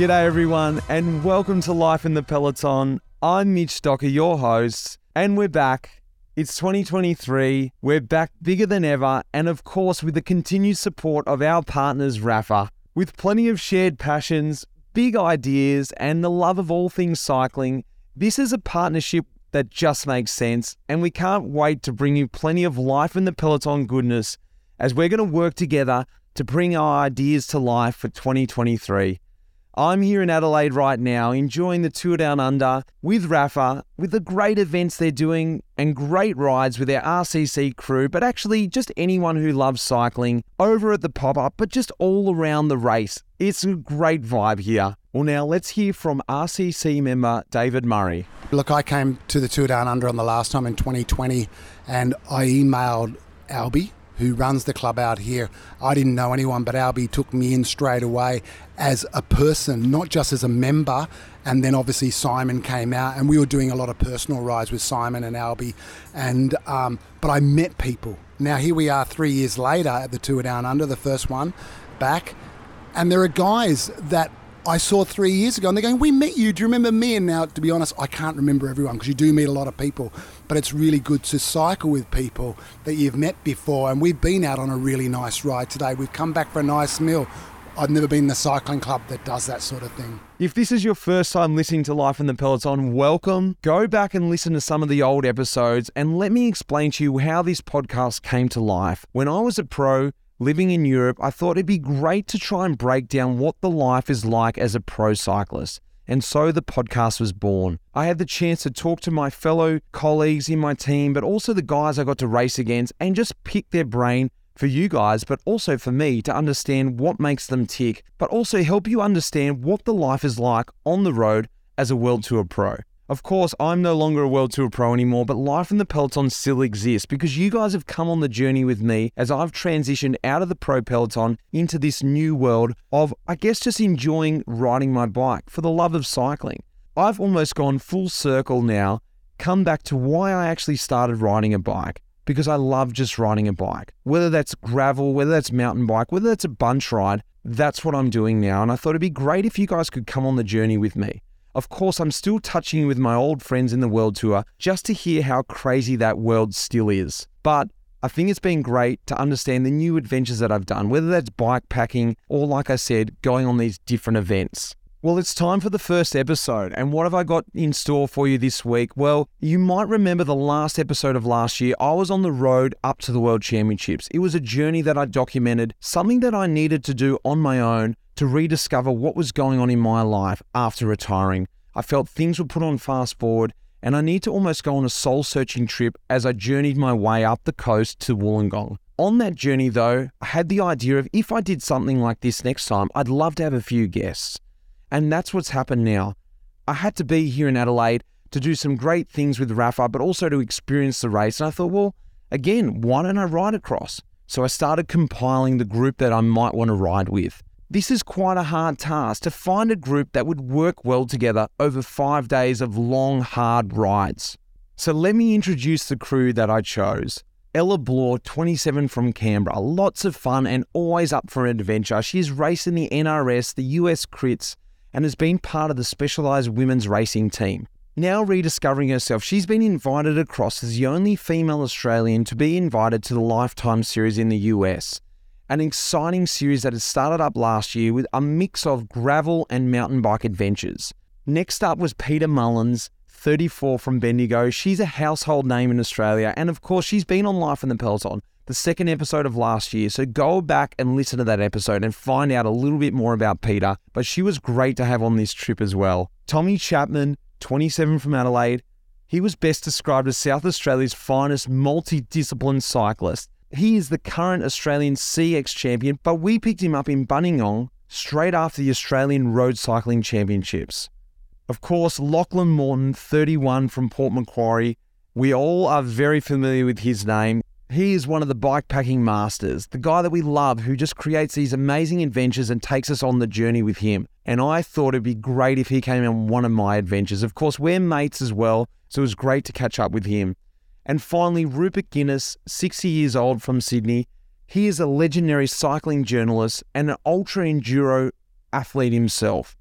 G'day everyone and welcome to Life in the Peloton. I'm Mitch Docker, your host, and we're back. It's 2023, we're back bigger than ever, and of course with the continued support of our partners Rapha. With plenty of shared passions, big ideas and the love of all things cycling, this is a partnership that just makes sense, and we can't wait to bring you plenty of Life in the Peloton goodness as we're going to work together to bring our ideas to life for 2023. I'm here in Adelaide right now enjoying the Tour Down Under with Rapha, with the great events they're doing and great rides with their RCC crew, but actually just anyone who loves cycling over at the pop-up, but just all around the race. It's a great vibe here. Well, now let's hear from RCC member David Murray. Look, I came to the Tour Down Under on the last time in 2020 and I emailed Albie, who runs the club out here. I didn't know anyone, but Albie took me in straight away as a person, not just as a member. And then obviously Simon came out and we were doing a lot of personal rides with Simon and Albie. And but I met people. Now here we are 3 years later at the Tour Down Under, the first one back. And there are guys that I saw 3 years ago and they're going, we met you, do you remember me? And now, to be honest, I can't remember everyone because you do meet a lot of people, but it's really good to cycle with people that you've met before. And we've been out on a really nice ride today. We've come back for a nice meal. I've never been in a cycling club that does that sort of thing. If this is your first time listening to Life in the Peloton, welcome. Go back and listen to some of the old episodes and let me explain to you how this podcast came to life. When I was a pro, living in Europe, I thought it'd be great to try and break down what the life is like as a pro cyclist. And so the podcast was born. I had the chance to talk to my fellow colleagues in my team, but also the guys I got to race against, and just pick their brain for you guys, but also for me, to understand what makes them tick, but also help you understand what the life is like on the road as a World Tour pro. Of course, I'm no longer a World Tour pro anymore, but Life in the Peloton still exists because you guys have come on the journey with me as I've transitioned out of the pro peloton into this new world of, I guess, just enjoying riding my bike for the love of cycling. I've almost gone full circle now, come back to why I actually started riding a bike, because I love just riding a bike. Whether that's gravel, whether that's mountain bike, whether that's a bunch ride, that's what I'm doing now. And I thought it'd be great if you guys could come on the journey with me. Of course, I'm still touching with my old friends in the World Tour just to hear how crazy that world still is. But I think it's been great to understand the new adventures that I've done, whether that's bike packing or, like I said, going on these different events. Well, it's time for the first episode. And what have I got in store for you this week? Well, you might remember the last episode of last year, I was on the road up to the World Championships. It was a journey that I documented, something that I needed to do on my own, to rediscover what was going on in my life after retiring. I felt things were put on fast forward and I need to almost go on a soul-searching trip as I journeyed my way up the coast to Wollongong. On that journey though, I had the idea of if I did something like this next time, I'd love to have a few guests. And that's what's happened now. I had to be here in Adelaide to do some great things with Rapha, but also to experience the race. And I thought, well, again, why don't I ride across? So I started compiling the group that I might want to ride with. This is quite a hard task, to find a group that would work well together over 5 days of long, hard rides. So let me introduce the crew that I chose. Ella Bloor, 27 from Canberra, lots of fun and always up for an adventure. She's raced in the NRS, the US Crits, and has been part of the specialised women's racing team. Now rediscovering herself, she's been invited across as the only female Australian to be invited to the Lifetime Series in the US. An exciting series that has started up last year with a mix of gravel and mountain bike adventures. Next up was Peter Mullins, 34 from Bendigo. She's a household name in Australia. And of course, she's been on Life in the Peloton, the second episode of last year. So go back and listen to that episode and find out a little bit more about Peter. But she was great to have on this trip as well. Tommy Chapman, 27 from Adelaide. He was best described as South Australia's finest multidiscipline cyclist. He is the current Australian CX champion, but we picked him up in Buninyong straight after the Australian Road Cycling Championships. Of course, Lachlan Morton, 31 from Port Macquarie. We all are very familiar with his name. He is one of the bikepacking masters, the guy that we love who just creates these amazing adventures and takes us on the journey with him. And I thought it'd be great if he came on one of my adventures. Of course, we're mates as well, so it was great to catch up with him. And finally, Rupert Guinness, 60 years old from Sydney. He is a legendary cycling journalist and an ultra-enduro athlete himself.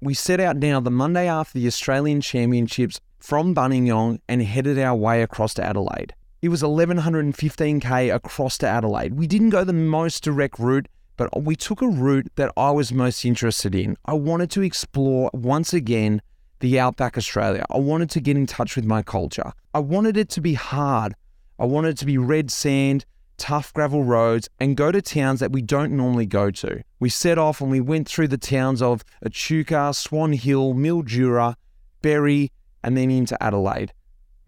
we set out now the Monday after the Australian Championships from Buninyong and headed our way across to Adelaide. It was 1,115k across to Adelaide. We didn't go the most direct route, but we took a route that I was most interested in. I wanted to explore, once again, the Outback Australia. I wanted to get in touch with my culture. I wanted it to be hard. I wanted it to be red sand, tough gravel roads, and go to towns that we don't normally go to. We set off and we went through the towns of Echuca, Swan Hill, Mildura, Berry, and then into Adelaide.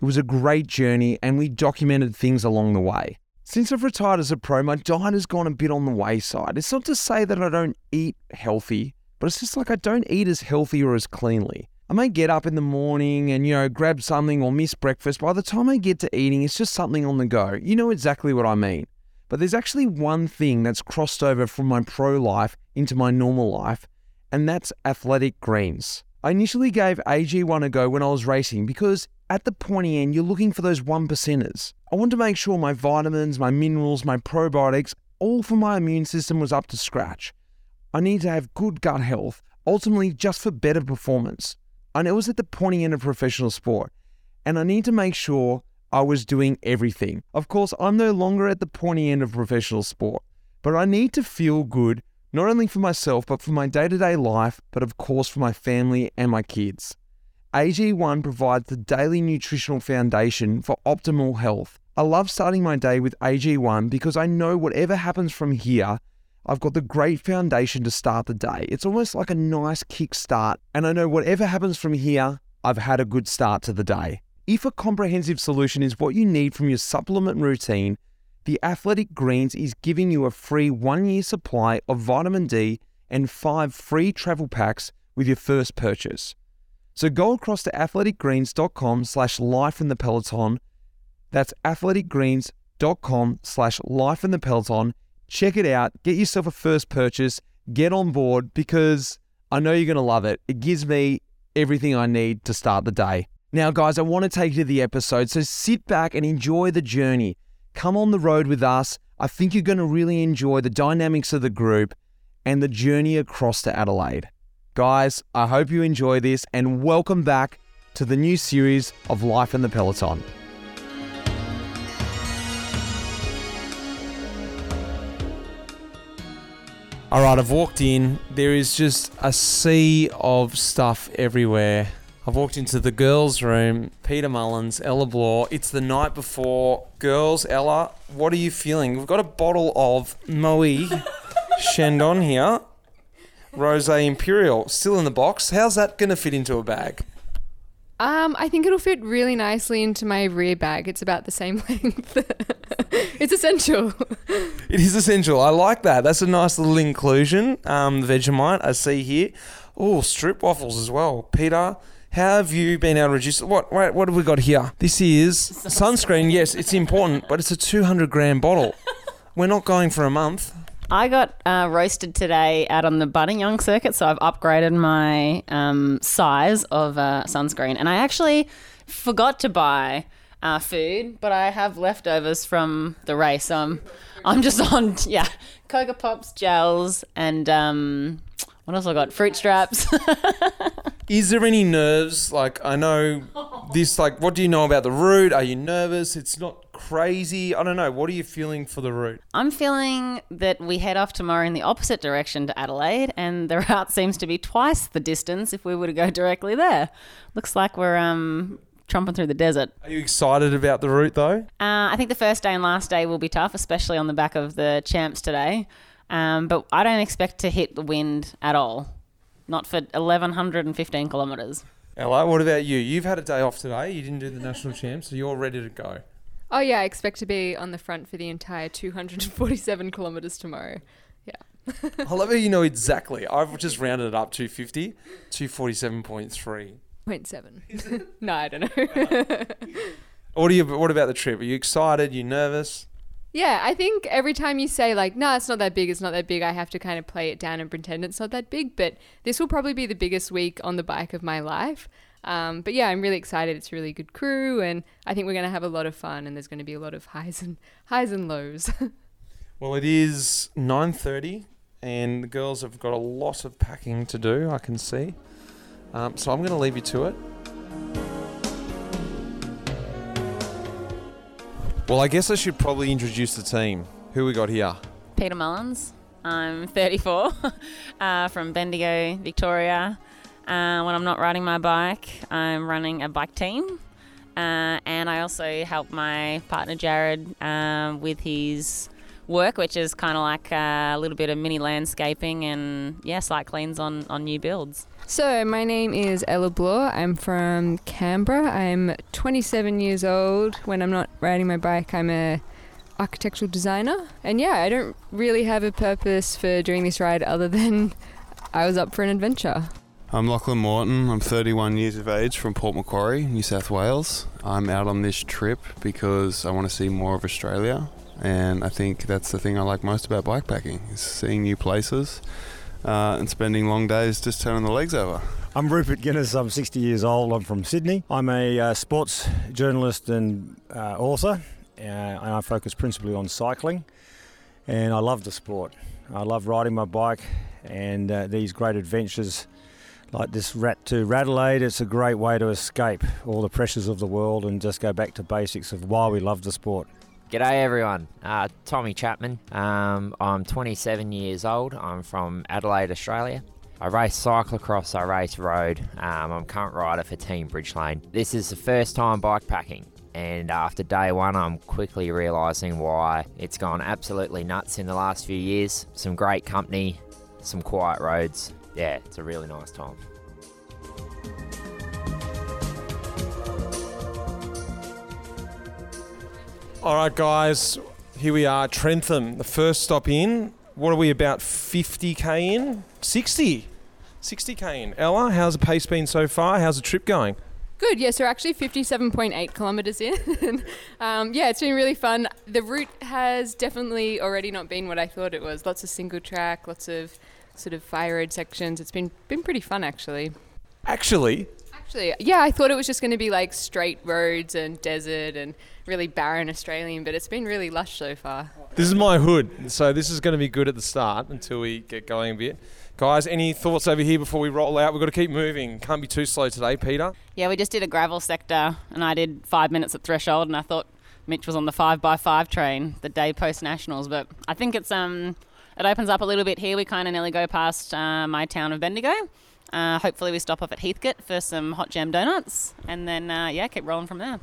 It was a great journey, and we documented things along the way. Since I've retired as a pro, my diet has gone a bit on the wayside. It's not to say that I don't eat healthy, but it's just like I don't eat as healthy or as cleanly. I may get up in the morning and, grab something or miss breakfast. By the time I get to eating, it's just something on the go. You know exactly what I mean. But there's actually one thing that's crossed over from my pro life into my normal life, and that's athletic greens. I initially gave AG1 a go when I was racing because at the pointy end, you're looking for those 1%ers. I wanted to make sure my vitamins, my minerals, my probiotics, all for my immune system was up to scratch. I need to have good gut health, ultimately just for better performance. And it was at the pointy end of professional sport. And I need to make sure I was doing everything. Of course, I'm no longer at the pointy end of professional sport, but I need to feel good, not only for myself, but for my day-to-day life, but of course for my family and my kids. AG1 provides the daily nutritional foundation for optimal health. I love starting my day with AG1 because I know whatever happens from here, I've got the great foundation to start the day. It's almost like a nice kickstart, and I know whatever happens from here, I've had a good start to the day. If a comprehensive solution is what you need from your supplement routine, the Athletic Greens is giving you a free 1-year supply of vitamin D and 5 free travel packs with your first purchase. So go across to athleticgreens.com/lifeinthepeloton. That's athleticgreens.com/lifeinthepeloton. Check it out. Get yourself a first purchase. Get on board because I know you're going to love it. It gives me everything I need to start the day. Now, guys, I want to take you to the episode, so sit back and enjoy the journey. Come on the road with us. I think you're going to really enjoy the dynamics of the group and the journey across to Adelaide. Guys, I hope you enjoy this and welcome back to the new series of Life in the Peloton. All right, I've walked in. There is just a sea of stuff everywhere. I've walked into the girls' room, Peter Mullins, Ella Bloor. It's the night before. Girls, Ella, what are you feeling? We've got a bottle of Moët Chandon here. Rosé Imperial, still in the box. How's that going to fit into a bag? I think it'll fit really nicely into my rear bag. It's about the same length. It's essential. It is essential. I like that. That's a nice little inclusion. Vegemite, I see here. Oh, strip waffles as well. Peter, how have you been able to reduce... What have we got here? This is sunscreen. Yes, it's important, but it's a 200-gram bottle. We're not going for a month. I got roasted today out on the Buninyong circuit, so I've upgraded my size of sunscreen. And I actually forgot to buy food, but I have leftovers from the race. So I'm just on, Cocoa Pops, gels, and what else I got? Fruit straps. Is there any nerves? I know this, what do you know about the route? Are you nervous? It's not crazy. I don't know. What are you feeling for the route? I'm feeling that we head off tomorrow in the opposite direction to Adelaide, and the route seems to be twice the distance if we were to go directly there. Looks like we're tromping through the desert. Are you excited about the route though? I think the first day and last day will be tough, especially on the back of the champs today. But I don't expect to hit the wind at all. Not for 1,115 kilometres. Ella, what about you? You've had a day off today. You didn't do the national champs, so you're ready to go. Oh, yeah, I expect to be on the front for the entire 247 kilometres tomorrow. Yeah. I love how you know exactly. I've just rounded it up 250, 247.3. 0.7. No, I don't know. What about the trip? Are you excited? Are you nervous? Yeah, I think every time you say it's not that big, I have to kind of play it down and pretend it's not that big. But this will probably be the biggest week on the bike of my life. But yeah, I'm really excited. It's a really good crew, and I think we're going to have a lot of fun, and there's going to be a lot of highs and lows. Well, it is 9:30, and the girls have got a lot of packing to do, I can see. So I'm going to leave you to it. Well, I guess I should probably introduce the team. Who we got here? Peter Mullins. I'm 34 from Bendigo, Victoria. When I'm not riding my bike, I'm running a bike team. And I also help my partner Jared with his work, which is kind of like a little bit of mini landscaping and, yeah, site cleans on new builds. So my name is Ella Bloor. I'm from Canberra. I'm 27 years old. When I'm not riding my bike, I'm a architectural designer. And yeah, I don't really have a purpose for doing this ride other than I was up for an adventure. I'm Lachlan Morton. I'm 31 years of age from Port Macquarie, New South Wales. I'm out on this trip because I want to see more of Australia. And I think that's the thing I like most about bikepacking, is seeing new places and spending long days just turning the legs over. I'm Rupert Guinness. I'm 60 years old. I'm from Sydney. I'm a sports journalist and author, and I focus principally on cycling. And I love the sport. I love riding my bike and these great adventures like this rat to Adelaide. It's a great way to escape all the pressures of the world and just go back to basics of why we love the sport. G'day everyone, Tommy Chapman. I'm 27 years old. I'm from Adelaide, Australia. I race cyclocross, I race road. I'm current rider for Team Bridgelane. This is the first time bikepacking, and after day one I'm quickly realising why it's gone absolutely nuts in the last few years. Some great company, some quiet roads. Yeah, it's a really nice time. All right, guys, here we are, Trentham, the first stop in. What are we, about 50k in? 60k in. Ella, how's the pace been so far? How's the trip going? Good, yes, we're actually 57.8 kilometres in. Yeah, it's been really fun. The route has definitely already not been what I thought it was. Lots of single track, lots of sort of fire road sections. It's been pretty fun, actually. Actually, yeah, I thought it was just going to be like straight roads and desert and really barren Australian, but it's been really lush so far. This is my hood, so this is going to be good at the start until we get going a bit. Guys, any thoughts over here before we roll out? We've got to keep moving. Can't be too slow today, Peter. Yeah, we just did a gravel sector and I did 5 minutes at threshold, and I thought Mitch was on the 5x5 train the day post-nationals, but I think it opens up a little bit here. We kind of nearly go past my town of Bendigo. Hopefully we stop off at Heathcote for some hot jam donuts, and then, keep rolling from there.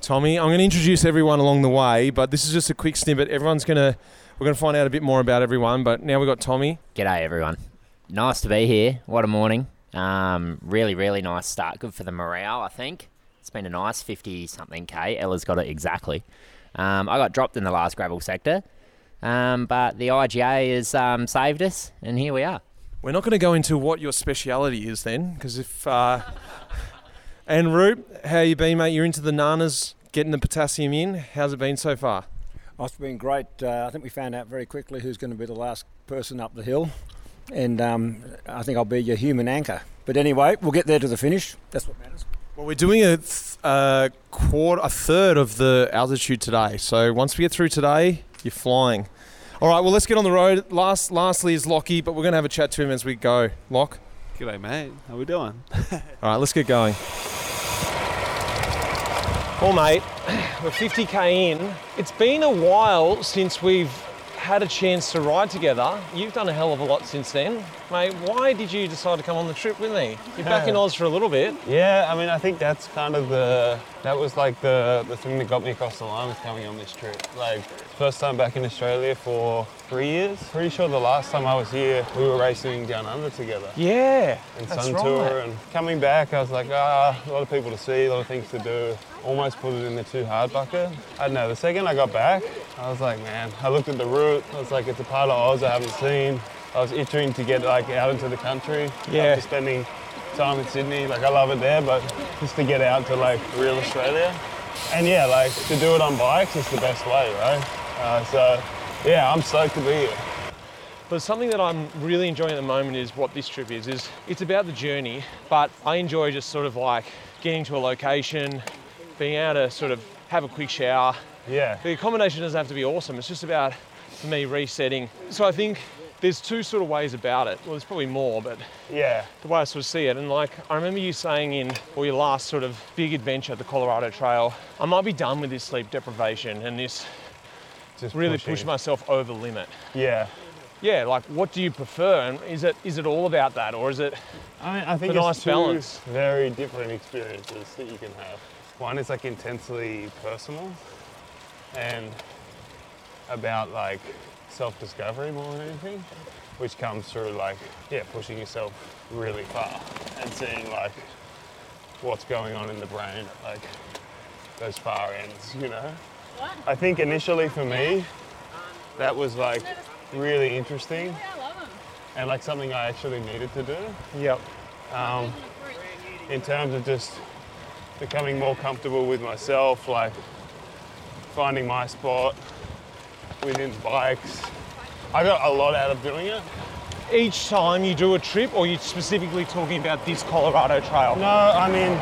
Tommy, I'm going to introduce everyone along the way, but this is just a quick snippet. We're going to find out a bit more about everyone, but now we've got Tommy. G'day, everyone. Nice to be here. What a morning. Really, really nice start. Good for the morale, I think. It's been a nice 50-something K. Ella's got it exactly. I got dropped in the last gravel sector, but the IGA has saved us, and here we are. We're not going to go into what your speciality is then, because if... And Roop, how you been, mate? You're into the nanas, getting the potassium in. How's it been so far? Oh, it's been great. I think we found out very quickly who's going to be the last person up the hill. And I think I'll be your human anchor. But anyway, we'll get there to the finish. That's what matters. Well, we're doing a third of the altitude today. So once we get through today, you're flying. All right, well, let's get on the road. Lastly is Lockie, but we're going to have a chat to him as we go. Lock. G'day, mate. How we doing? All right, let's get going. Well, mate, we're 50k in. It's been a while since we've had a chance to ride together. You've done a hell of a lot since then. Mate, why did you decide to come on the trip with me? You're back in Oz for a little bit. Yeah, I mean, I think that's kind of the thing that got me across the line with coming on this trip. Like, first time back in Australia for 3 years. Pretty sure the last time I was here, we were racing Down Under together. Yeah, and that's Sun right. Tour, and coming back, I was like, a lot of people to see, a lot of things to do. Almost put it in the too hard bucket. I don't know, the second I got back, I was like, man, I looked at the route. I was like, it's a part of Oz I haven't seen. I was itching to get out into the country. Yeah. After spending time in Sydney, I love it there, but just to get out to real Australia. And yeah, to do it on bikes is the best way, right? So yeah, I'm stoked to be here. But something that I'm really enjoying at the moment is what this trip is it's about the journey, but I enjoy just sort of getting to a location, being able to sort of have a quick shower. Yeah. The accommodation doesn't have to be awesome. It's just about, for me, resetting. So I think there's two sort of ways about it. Well, there's probably more, but yeah, the way I sort of see it. And like, I remember you saying in or your last sort of big adventure at the Colorado Trail, I might be done with this sleep deprivation and this just really push myself over limit. Yeah. Yeah, like what do you prefer? And is it all about that, or is it I think a nice it's two balance? Very different experiences that you can have. One is like intensely personal and about like self-discovery more than anything, which comes through like, yeah, pushing yourself really far and seeing like what's going on in the brain at like those far ends, you know? I think initially for me, that was like really interesting and like something I actually needed to do. Yep. In terms of just becoming more comfortable with myself, like finding my spot within bikes. I got a lot out of doing it. Each time you do a trip, or you're specifically talking about this Colorado Trail? No, I mean,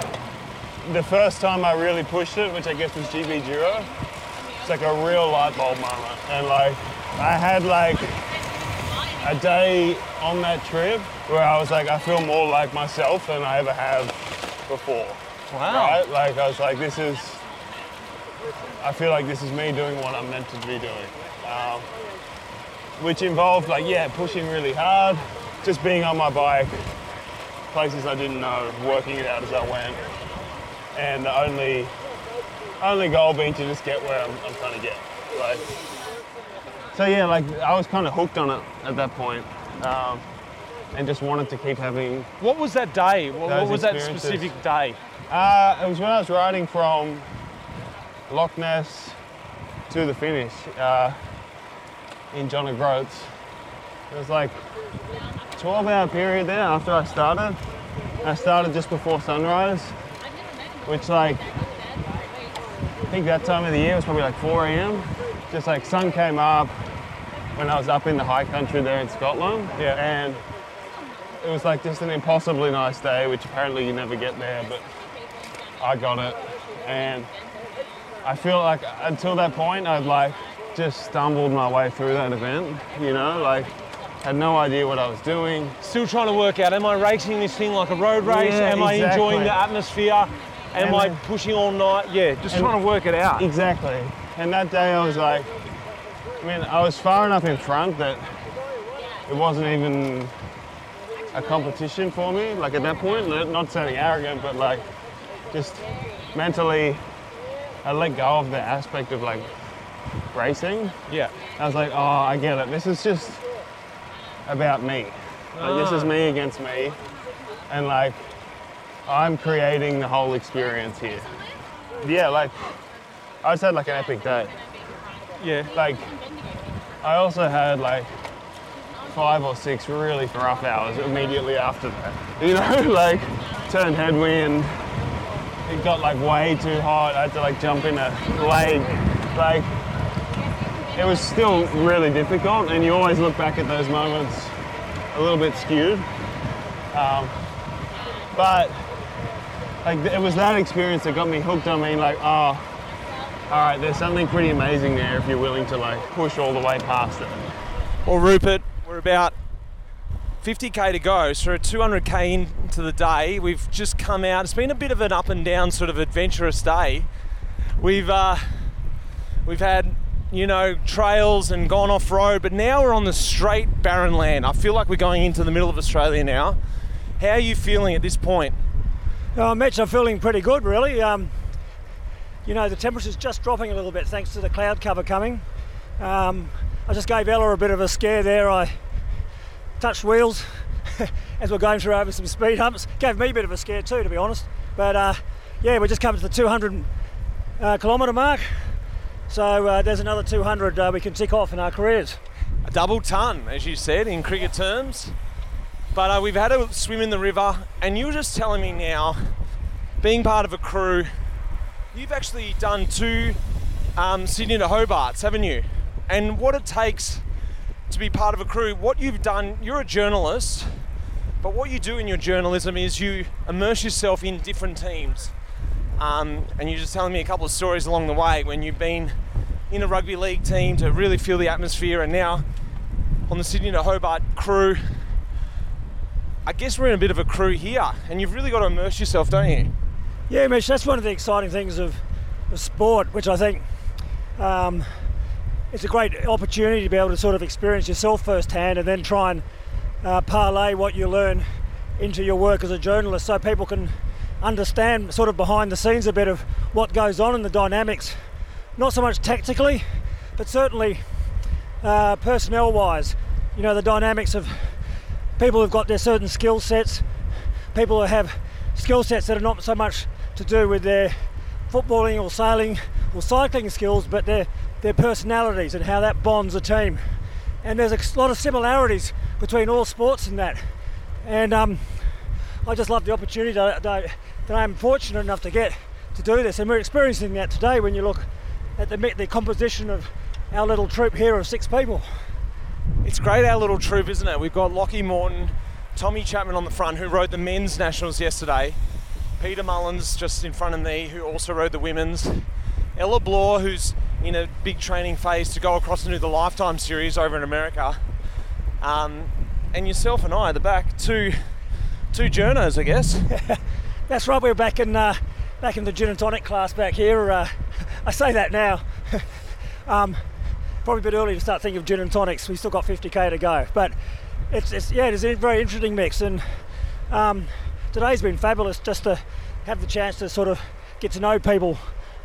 the first time I really pushed it, which I guess was GB Giro, it's like a real light bulb moment. And like, I had like a day on that trip where I was like, I feel more like myself than I ever have before. Wow. Right? Like, I was like, I feel like this is me doing what I'm meant to be doing. Which involved like, yeah, pushing really hard, just being on my bike, places I didn't know, working it out as I went. And the only goal being to just get where I'm trying to get. Like, so yeah, like I was kind of hooked on it at that point. And just wanted to keep having. What was that day? What was that specific day? It was when I was riding from Loch Ness to the finish in John O'Groats. It was like a 12-hour period there after I started. I started just before sunrise, which like, I think that time of the year was probably like 4 a.m. Just like sun came up when I was up in the high country there in Scotland. Yeah. And it was like just an impossibly nice day, which apparently you never get there, but I got it. And I feel like until that point, I'd like just stumbled my way through that event, you know, like had no idea what I was doing. Still trying to work out, am I racing this thing like a road race? Yeah, am exactly. I enjoying the atmosphere? Am I pushing all night? Yeah, just trying to work it out. Exactly. And that day I was like, I mean, I was far enough in front that it wasn't even a competition for me, like at that point, not sounding arrogant, but like just mentally, I let go of the aspect of like racing. Yeah. I was like, oh, I get it. This is just about me. Like, this is me against me. And like, I'm creating the whole experience here. Yeah, like, I just had like an epic day. Yeah. Like, I also had like 5 or 6 really rough hours immediately after that. You know, like, turned headwind. It got like way too hot. I had to like jump in a lake. Like, it was still really difficult, and you always look back at those moments a little bit skewed. But like, it was that experience that got me hooked on being like, oh, all right, there's something pretty amazing there if you're willing to like push all the way past it. Well, Rupert, we're about 50k to go, so 200k into the day. We've just come out. It's been a bit of an up and down sort of adventurous day. We've had, you know, trails and gone off road, but now we're on the straight barren land. I feel like we're going into the middle of Australia now. How are you feeling at this point? Oh, Mitch, I'm feeling pretty good, really. You know, the temperature's just dropping a little bit thanks to the cloud cover coming. I just gave Ella a bit of a scare there. I touched wheels as we're going through over some speed humps. Gave me a bit of a scare too, to be honest. But yeah, we just come to the 200 kilometre mark. So there's another 200 we can tick off in our careers. A double ton, as you said, in cricket terms. But we've had a swim in the river, and you were just telling me now, being part of a crew, you've actually done 2 Sydney to Hobarts, haven't you? And what it takes to be part of a crew, what you've done, you're a journalist, but what you do in your journalism is you immerse yourself in different teams. And you're just telling me a couple of stories along the way when you've been in a rugby league team to really feel the atmosphere, and now on the Sydney to Hobart crew. I guess we're in a bit of a crew here, and you've really got to immerse yourself, don't you? Yeah, Mitch, that's one of the exciting things of the sport, which I think it's a great opportunity to be able to sort of experience yourself firsthand and then try and parlay what you learn into your work as a journalist, so people can understand sort of behind the scenes a bit of what goes on in the dynamics, not so much tactically, but certainly personnel-wise. You know, the dynamics of people who've got their certain skill sets, people who have skill sets that are not so much to do with their footballing or sailing or cycling skills, but their personalities and how that bonds a team. And there's a lot of similarities between all sports in that. And I just love the opportunity that I'm fortunate enough to get to do this. And we're experiencing that today when you look at the composition of our little troop here of six people. It's great, our little troop, isn't it? We've got Lachlan Morton, Tommy Chapman on the front, who rode the men's nationals yesterday. Peter Mullins just in front of me, who also rode the women's. Ella Bloor, who's in a big training phase to go across and do the Lifetime Series over in America. And yourself and I at the back, two journos, I guess. That's right, we're back in the gin and tonic class back here. I say that now. Probably a bit early to start thinking of gin and tonics. We've still got 50k to go. But it's a very interesting mix. And today's been fabulous just to have the chance to sort of get to know people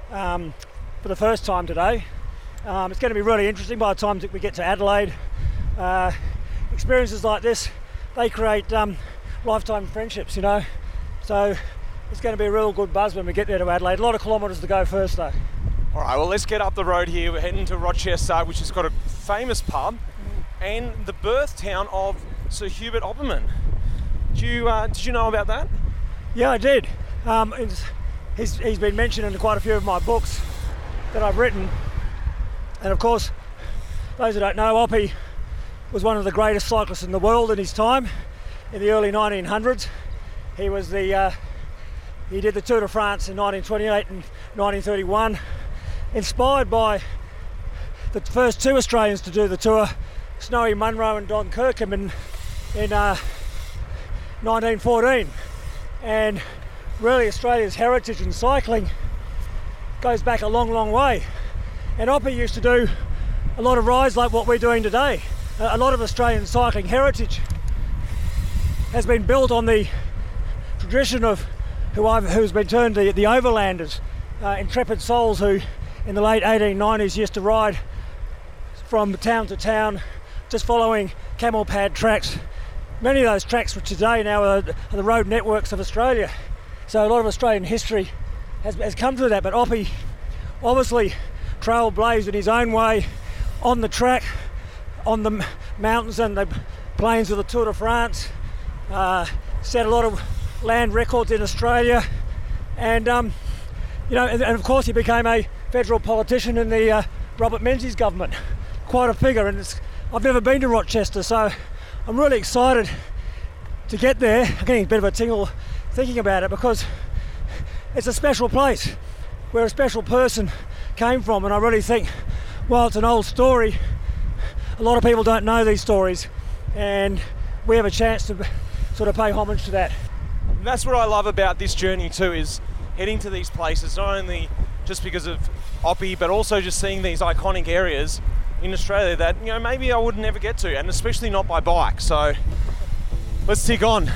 for the first time today. It's going to be really interesting by the time that we get to Adelaide. Experiences like this, they create lifetime friendships, you know, so it's going to be a real good buzz when we get there to Adelaide. A lot of kilometres to go first though. All right, well, let's get up the road here. We're heading to Rochester, which has got a famous pub and the birth town of Sir Hubert Opperman. Did you know about that? Yeah, I did. He's been mentioned in quite a few of my books that I've written, and of course, those who don't know, Oppie was one of the greatest cyclists in the world in his time. In the early 1900s, he was he did the Tour de France in 1928 and 1931, inspired by the first two Australians to do the tour, Snowy Munro and Don Kirkham in 1914. And really, Australia's heritage in cycling goes back a long, long way. And Oppie used to do a lot of rides like what we're doing today. A lot of Australian cycling heritage has been built on the tradition of who's been termed the overlanders, intrepid souls who in the late 1890s used to ride from town to town just following camel pad tracks. Many of those tracks today now are the road networks of Australia. So a lot of Australian history has come through that, but Oppie obviously trailblazed in his own way on the track, on the mountains and the plains of the Tour de France. Set a lot of land records in Australia, and and of course he became a federal politician in the Robert Menzies government. Quite a figure, and I've never been to Rochester, so I'm really excited to get there. I'm getting a bit of a tingle thinking about it because it's a special place where a special person came from, and I really think, while it's an old story, a lot of people don't know these stories, and we have a chance to sort of pay homage to that. And that's what I love about this journey too, is heading to these places, not only just because of Oppie, but also just seeing these iconic areas in Australia that, you know, maybe I would never get to, and especially not by bike. So let's tick on.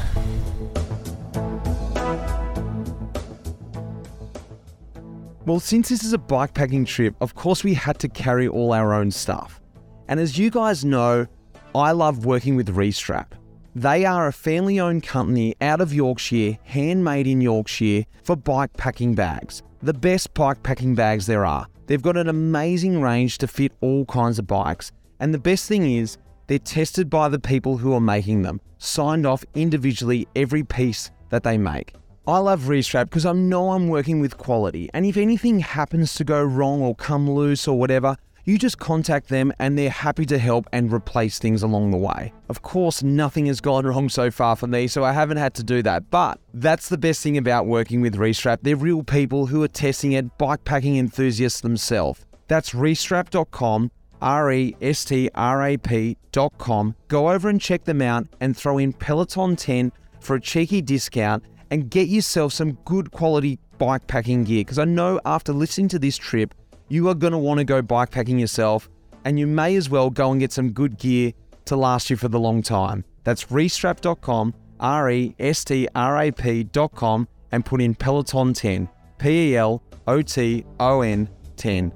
Well, since this is a bikepacking trip, of course we had to carry all our own stuff. And as you guys know, I love working with Restrap. They are a family-owned company out of Yorkshire, handmade in Yorkshire, for bikepacking bags. The best bikepacking bags there are. They've got an amazing range to fit all kinds of bikes. And the best thing is, they're tested by the people who are making them, signed off individually every piece that they make. I love Restrap because I know I'm working with quality, and if anything happens to go wrong or come loose or whatever, you just contact them and they're happy to help and replace things along the way. Of course, nothing has gone wrong so far for me, so I haven't had to do that. But that's the best thing about working with Restrap. They're real people who are testing it, bikepacking enthusiasts themselves. That's restrap.com. restrap.com. Go over and check them out and throw in Peloton 10 for a cheeky discount and get yourself some good quality bike packing gear, because I know after listening to this trip, you are going to want to go bike packing yourself, and you may as well go and get some good gear to last you for the long time. That's restrap.com, restrap.com, and put in Peloton 10, Peloton 10.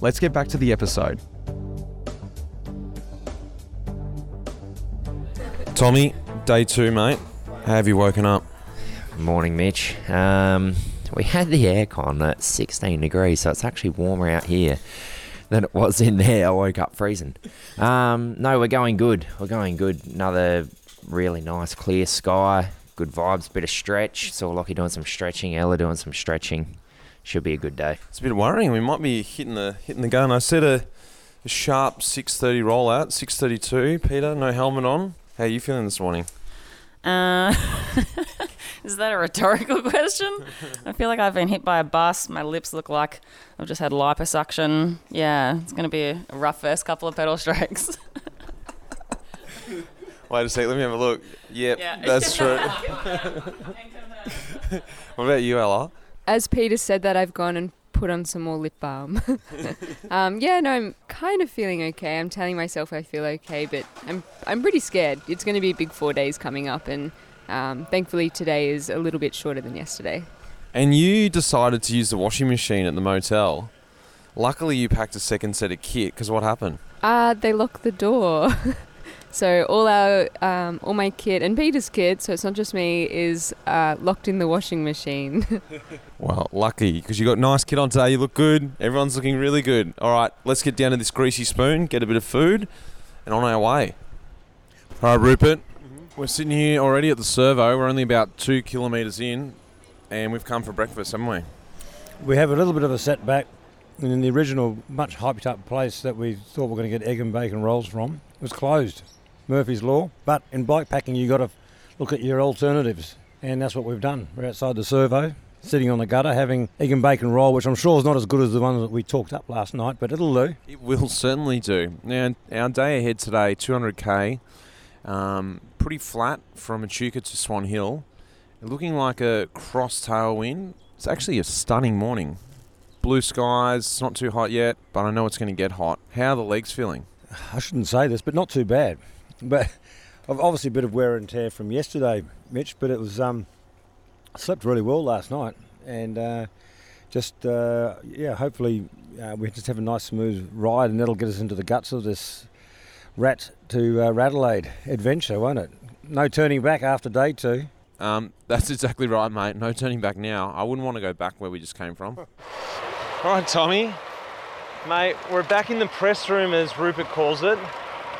Let's get back to the episode. Tommy, day two, mate. How have you woken up? Morning, Mitch. We had the aircon at 16 degrees, so it's actually warmer out here than it was in there. I woke up freezing. No, we're going good. We're going good. Another really nice clear sky, good vibes, bit of stretch. Saw Lockie doing some stretching, Ella doing some stretching. Should be a good day. It's a bit worrying. We might be hitting the gun. I said a sharp 6:30 rollout, 6:32. Peter, no helmet on. How are you feeling this morning? Is that a rhetorical question? I feel like I've been hit by a bus. My lips look like I've just had liposuction. Yeah, it's going to be a rough first couple of pedal strikes. Wait a sec, let me have a look. Yep, yeah. That's true. What about you, Ella? As Peter said that, I've gone and put on some more lip balm. I'm kind of feeling okay. I'm telling myself I feel okay, but I'm pretty scared. It's going to be a big 4 days coming up, and thankfully today is a little bit shorter than yesterday. And you decided to use the washing machine at the motel. Luckily, you packed a second set of kit, because what happened? They locked the door. So all my kit and Peter's kit, so it's not just me, is locked in the washing machine. Well, lucky, because you got nice kit on today. You look good. Everyone's looking really good. All right, let's get down to this greasy spoon, get a bit of food, and on our way. All right, Rupert, we're sitting here already at the servo. We're only about 2 kilometres in, and we've come for breakfast, haven't we? We have a little bit of a setback. And in the original, much hyped-up place that we thought we were going to get egg and bacon rolls from, it was closed. Murphy's Law. But in bike packing, you got to look at your alternatives, and that's what we've done. We're outside the servo, sitting on the gutter, having egg and bacon roll, which I'm sure is not as good as the one that we talked up last night, but it'll do. It will certainly do. Now, our day ahead today, 200k, pretty flat from Echuca to Swan Hill, looking like a cross tailwind. It's actually a stunning morning. Blue skies, it's not too hot yet, but I know it's going to get hot. How are the legs feeling? I shouldn't say this, but not too bad. But obviously a bit of wear and tear from yesterday, Mitch, but it was slept really well last night, and hopefully we just have a nice smooth ride, and that'll get us into the guts of this Rat to Adelaide adventure, won't it? No turning back after day two. That's exactly right, mate. No turning back now. I wouldn't want to go back where we just came from. All right, Tommy. Mate, we're back in the press room, as Rupert calls it.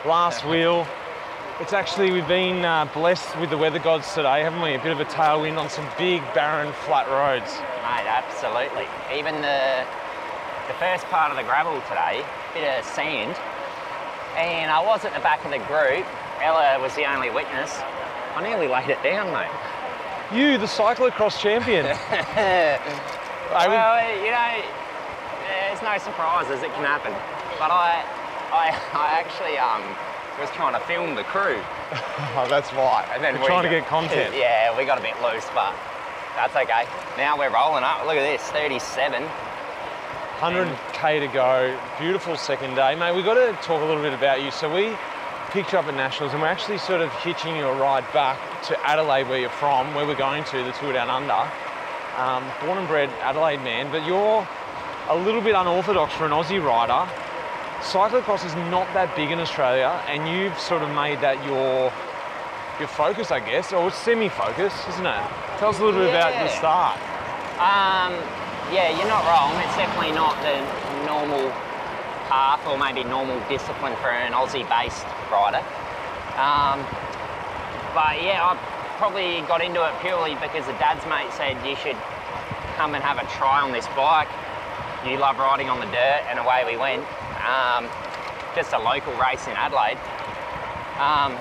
Last wheel. It's actually, we've been blessed with the weather gods today, haven't we? A bit of a tailwind on some big, barren, flat roads. Mate, absolutely. Even the first part of the gravel today, a bit of sand. And I was at the back of the group. Ella was the only witness. I nearly laid it down, mate. You, the cyclocross champion. There's no surprises. It can happen. But I actually was trying to film the crew. Oh, that's why. And then we're trying to get content. Yeah, we got a bit loose, but that's okay. Now we're rolling up. Look at this, 37. 100k to go. Beautiful second day, mate. We've got to talk a little bit about you. So we picked you up at Nationals, and we're actually sort of hitching your ride back to Adelaide, where you're from, where we're going to the Tour Down Under. Born and bred Adelaide man, but you're a little bit unorthodox for an Aussie rider. Cyclocross is not that big in Australia, and you've sort of made that your focus, I guess, or semi-focus, isn't it? Tell us a little bit about the start. Yeah, you're not wrong. It's definitely not the normal path or maybe normal discipline for an Aussie-based rider. I probably got into it purely because the dad's mate said you should come and have a try on this bike. You love riding on the dirt, and away we went. Just a local race in Adelaide. I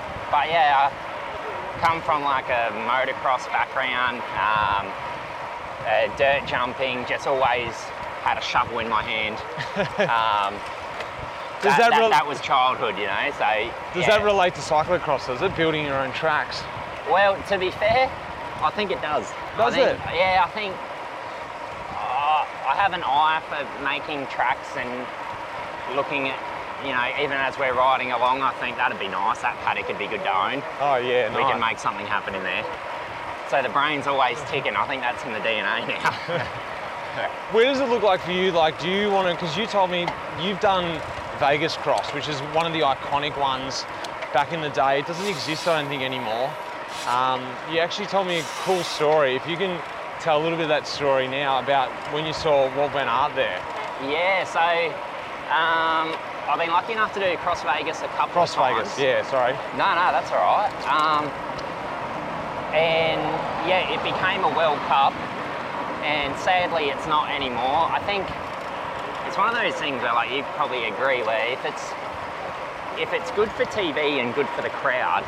come from like a motocross background, dirt jumping, just always had a shovel in my hand. That was childhood, you know, so... Does that relate to cyclocross, is it? Building your own tracks? Well, to be fair, I think it does. Does it? Yeah, I think... I have an eye for making tracks and looking at, you know, even as we're riding along, I think that'd be nice. That paddock would be good to own. Oh, yeah, nice. We can make something happen in there. So the brain's always ticking. I think that's in the DNA now. Where does it look like for you? Like, do you want to, because you told me you've done Vegas Cross, which is one of the iconic ones back in the day. It doesn't exist, I don't think, anymore. You actually told me a cool story. If you can tell a little bit of that story now about when you saw what went out there. Yeah, so I've been lucky enough to do Cross Vegas a couple of times. Cross Vegas, yeah, sorry. No, that's all right. And yeah, it became a World Cup. And sadly, it's not anymore. I think it's one of those things where, like, you probably agree, where if it's good for TV and good for the crowd,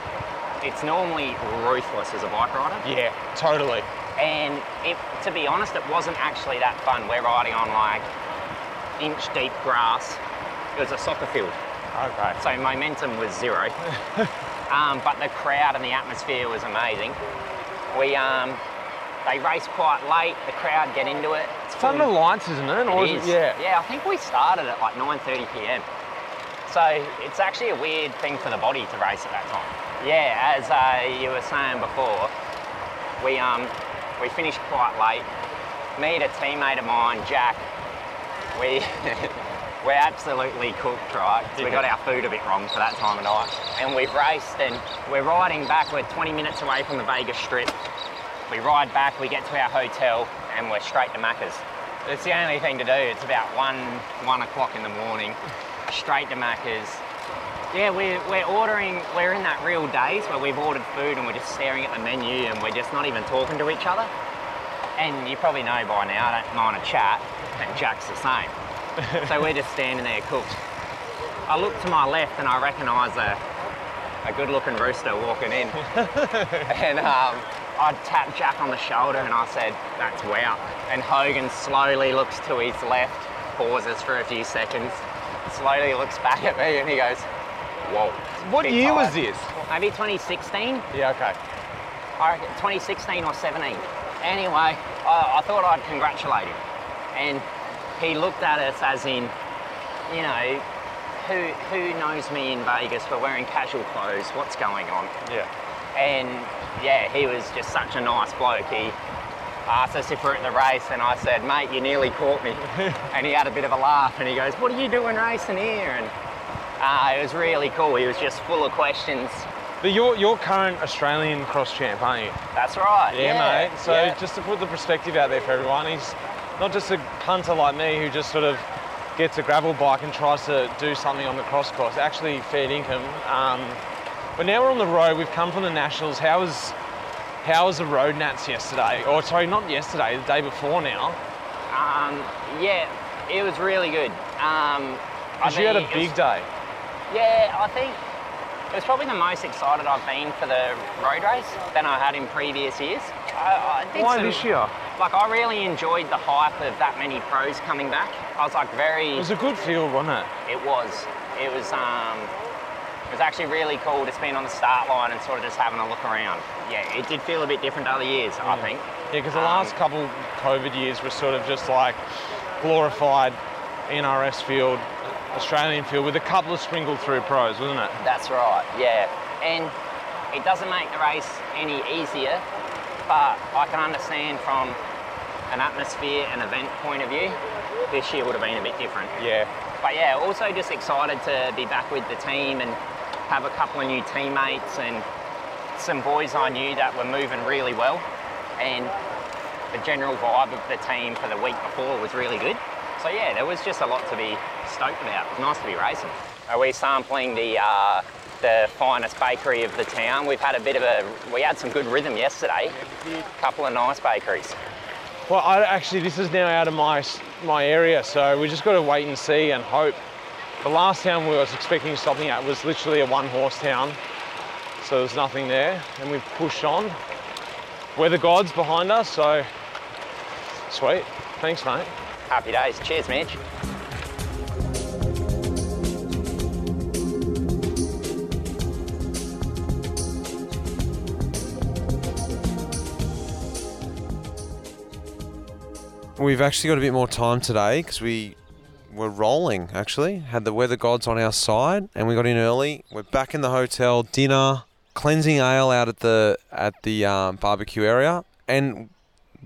it's normally ruthless as a bike rider. Yeah, totally. And to be honest, it wasn't actually that fun. We're riding on like inch deep grass. It was a soccer field. Okay. So momentum was zero. But the crowd and the atmosphere was amazing. They race quite late, the crowd get into it. It's fun to lights, isn't it? It is. Yeah. Yeah, I think we started at like 9:30 p.m. So it's actually a weird thing for the body to race at that time. Yeah, as you were saying before, we finished quite late. Me and a teammate of mine, Jack, we're absolutely cooked, right? Yeah. We got our food a bit wrong for that time of night. And we've raced and we're riding back, we're 20 minutes away from the Vegas Strip. We ride back, we get to our hotel, and we're straight to Macca's. It's the only thing to do. It's about 1 o'clock in the morning, straight to Macca's. Yeah, we're ordering, we're in that real days where we've ordered food and we're just staring at the menu and we're just not even talking to each other. And you probably know by now, I don't mind a chat, and Jack's the same. So we're just standing there cooked. I look to my left and I recognise a good-looking rooster walking in. And I tapped Jack on the shoulder and I said, that's wow. And Hogan slowly looks to his left, pauses for a few seconds, slowly looks back at me and he goes, whoa. What year was this? Maybe 2016. Yeah, okay. I reckon 2016 or 17. Anyway, I thought I'd congratulate him. And he looked at us as in, you know, who knows me in Vegas for wearing casual clothes? What's going on? Yeah. And yeah, he was just such a nice bloke. He asked us if we're at the race and I said, mate, you nearly caught me. And he had a bit of a laugh and he goes, what are you doing racing here? And it was really cool. He was just full of questions. But you're current Australian cross champ, aren't you? That's right. Yeah, mate. So just to put the perspective out there for everyone, he's not just a punter like me who just sort of gets a gravel bike and tries to do something on the cross course, actually fair income. But now we're on the road, we've come from the Nationals. How was the road Nats yesterday? Or sorry, not yesterday, the day before now. Yeah, it was really good. Because you had a big day. Yeah, I think it was probably the most excited I've been for the road race than I had in previous years. Why this year? Like, I really enjoyed the hype of that many pros coming back. I was like very... It was a good field, wasn't it? It was. It was actually really cool just being on the start line and sort of just having a look around. Yeah, it did feel a bit different to other years, I think. Yeah, because the last couple COVID years were sort of just like glorified NRS field, Australian field, with a couple of sprinkled through pros, wasn't it? That's right, yeah. And it doesn't make the race any easier, but I can understand from an atmosphere and event point of view, this year would have been a bit different. Yeah. But yeah, also just excited to be back with the team and have a couple of new teammates and some boys I knew that were moving really well, and the general vibe of the team for the week before was really good. So yeah, there was just a lot to be stoked about. It was nice to be racing. We're sampling the finest bakery of the town. We've had we had some good rhythm yesterday. A couple of nice bakeries. Well, actually, this is now out of my area, so we just got to wait and see and hope. The last town we was expecting something at was literally a one-horse town, so there's nothing there, and we've pushed on. Weather gods behind us, so sweet. Thanks, mate. Happy days. Cheers, Mitch. We've actually got a bit more time today because we were rolling, actually. Had the weather gods on our side and we got in early. We're back in the hotel, dinner, cleansing ale out at the barbecue area. And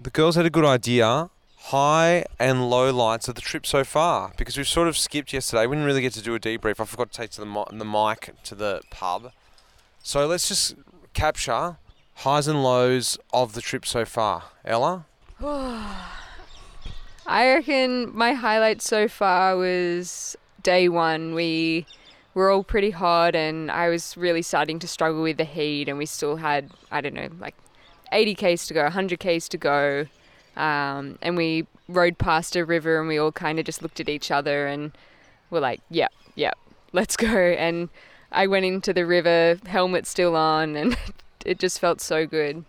the girls had a good idea, high and low lights of the trip so far, because we've sort of skipped yesterday. We didn't really get to do a debrief. I forgot to take to the mic to the pub. So let's just capture highs and lows of the trip so far. Ella? I reckon my highlight so far was day one. We were all pretty hot and I was really starting to struggle with the heat, and we still had, I don't know, like 80Ks to go, 100Ks to go. And we rode past a river and we all kind of just looked at each other and were like, yep, let's go. And I went into the river, helmet still on, and it just felt so good.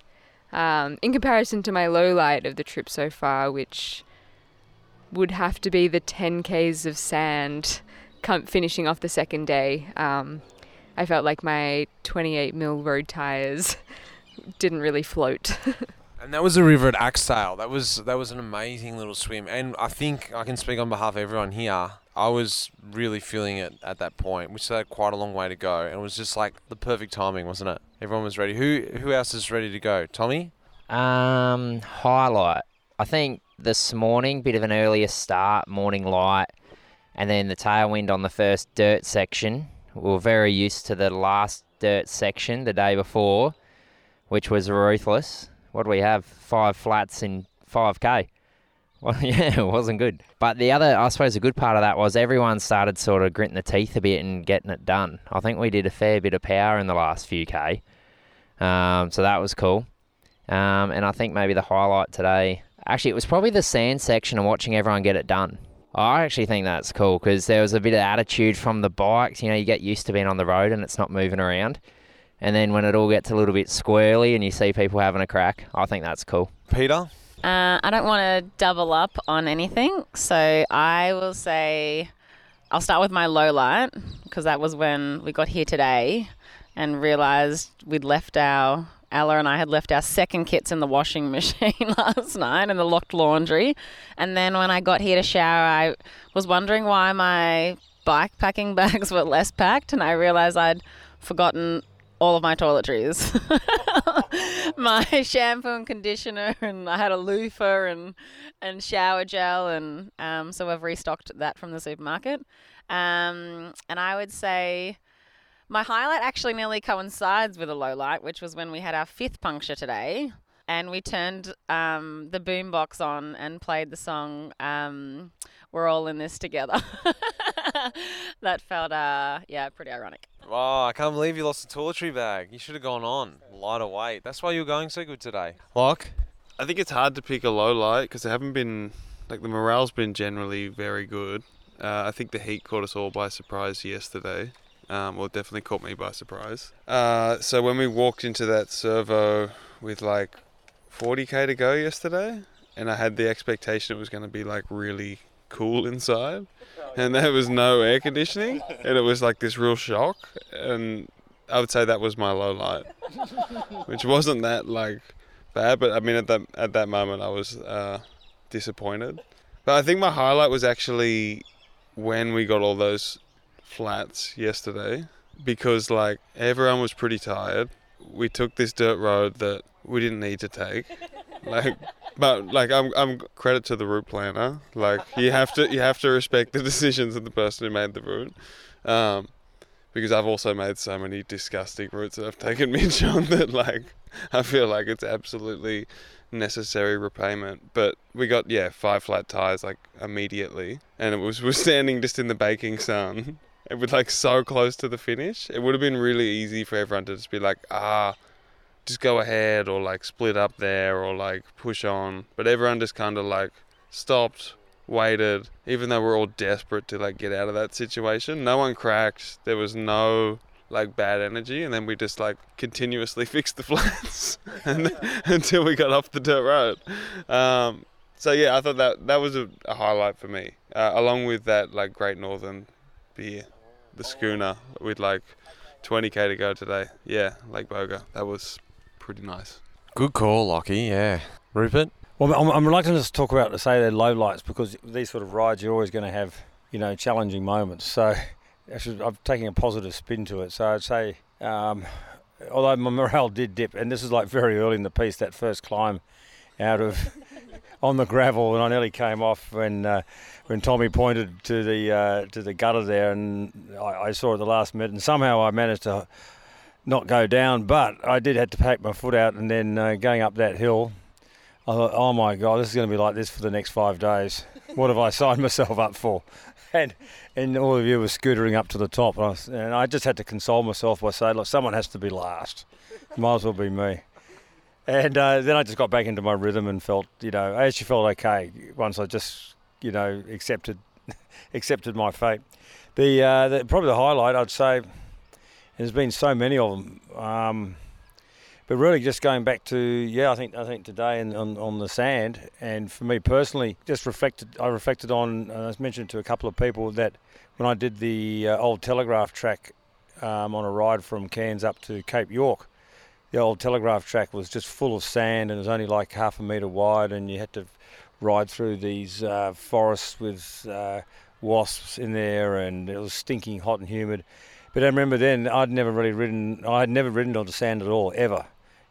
In comparison to my low light of the trip so far, which would have to be the 10Ks of sand finishing off the second day. I felt like my 28 mil road tyres didn't really float. And that was a river at Axtale. That was an amazing little swim. And I think I can speak on behalf of everyone here. I was really feeling it at that point. We still had quite a long way to go. And it was just like the perfect timing, wasn't it? Everyone was ready. Who else is ready to go? Tommy? Highlight. I think this morning, bit of an earlier start, morning light. And then the tailwind on the first dirt section. We were very used to the last dirt section the day before, which was ruthless. What do we have? 5 flats in 5K. Well, yeah, it wasn't good. But the other, I suppose, a good part of that was everyone started sort of gritting the teeth a bit and getting it done. I think we did a fair bit of power in the last few K. So that was cool. And I think maybe the highlight today, actually, it was probably the sand section and watching everyone get it done. I actually think that's cool because there was a bit of attitude from the bikes. You know, you get used to being on the road and it's not moving around. And then when it all gets a little bit squirrely and you see people having a crack, I think that's cool. Peter? I don't want to double up on anything, so I will say I'll start with my low light, because that was when we got here today and realised Ella and I had left our second kits in the washing machine last night in the locked laundry. And then when I got here to shower, I was wondering why my bike packing bags were less packed, and I realised I'd forgotten all of my toiletries, my shampoo and conditioner, and I had a loofah and shower gel, and so I've restocked that from the supermarket. And I would say my highlight actually nearly coincides with a low light, which was when we had our 5th puncture today, and we turned the boombox on and played the song "We're All in This Together." That felt, pretty ironic. Wow, I can't believe you lost the toiletry bag. You should have gone on lighter weight. That's why you were going so good today. Locke? I think it's hard to pick a low light because there haven't been, the morale's been generally very good. I think the heat caught us all by surprise yesterday. It definitely caught me by surprise. So when we walked into that servo with 40K to go yesterday, and I had the expectation it was going to be really cool inside, and there was no air conditioning, and it was this real shock, and I would say that was my low light, which wasn't that bad, but I mean at that moment I was disappointed. But I think my highlight was actually when we got all those flats yesterday, because everyone was pretty tired. We took this dirt road that we didn't need to take. I'm credit to the route planner. You have to respect the decisions of the person who made the route, because I've also made so many disgusting routes that I've taken Mitch on that I feel like it's absolutely necessary repayment. But we got 5 flat tires immediately, and it was standing just in the baking sun. It was so close to the finish. It would have been really easy for everyone to just be just go ahead, or split up there, or push on. But everyone just kind of stopped, waited, even though we're all desperate to get out of that situation. No one cracked. There was no bad energy, and then we just continuously fixed the flats until we got off the dirt road. I thought that was a highlight for me, along with that Great Northern beer, the schooner with 20K to go today. Yeah, Lake Boga. That was pretty nice. Good call, Lockie, yeah. Rupert? Well, I'm reluctant to talk about, to say they're lowlights, because these sort of rides you're always going to have, you know, challenging moments. So actually, I'm taking a positive spin to it. So I'd say, although my morale did dip, and this is like very early in the piece, that first climb out of on the gravel, and I nearly came off when Tommy pointed to the gutter there, and I saw at the last minute, and somehow I managed to not go down, but I did have to pack my foot out, and then going up that hill, I thought, oh my God, this is going to be like this for the next 5 days. What have I signed myself up for? And all of you were scootering up to the top, and I just had to console myself by saying, look, someone has to be last. Might as well be me. And then I just got back into my rhythm and felt, you know, I actually felt okay once I just, you know, accepted my fate. The probably the highlight, I'd say, there's been so many of them, but really just going back to, yeah, I think today on the sand, and for me personally, just reflected on, and I mentioned to a couple of people that when I did the old Telegraph track on a ride from Cairns up to Cape York, the old Telegraph track was just full of sand, and it was only like half a metre wide, and you had to ride through these forests with wasps in there, and it was stinking hot and humid. But I remember then I'd never ridden on the sand at all, ever.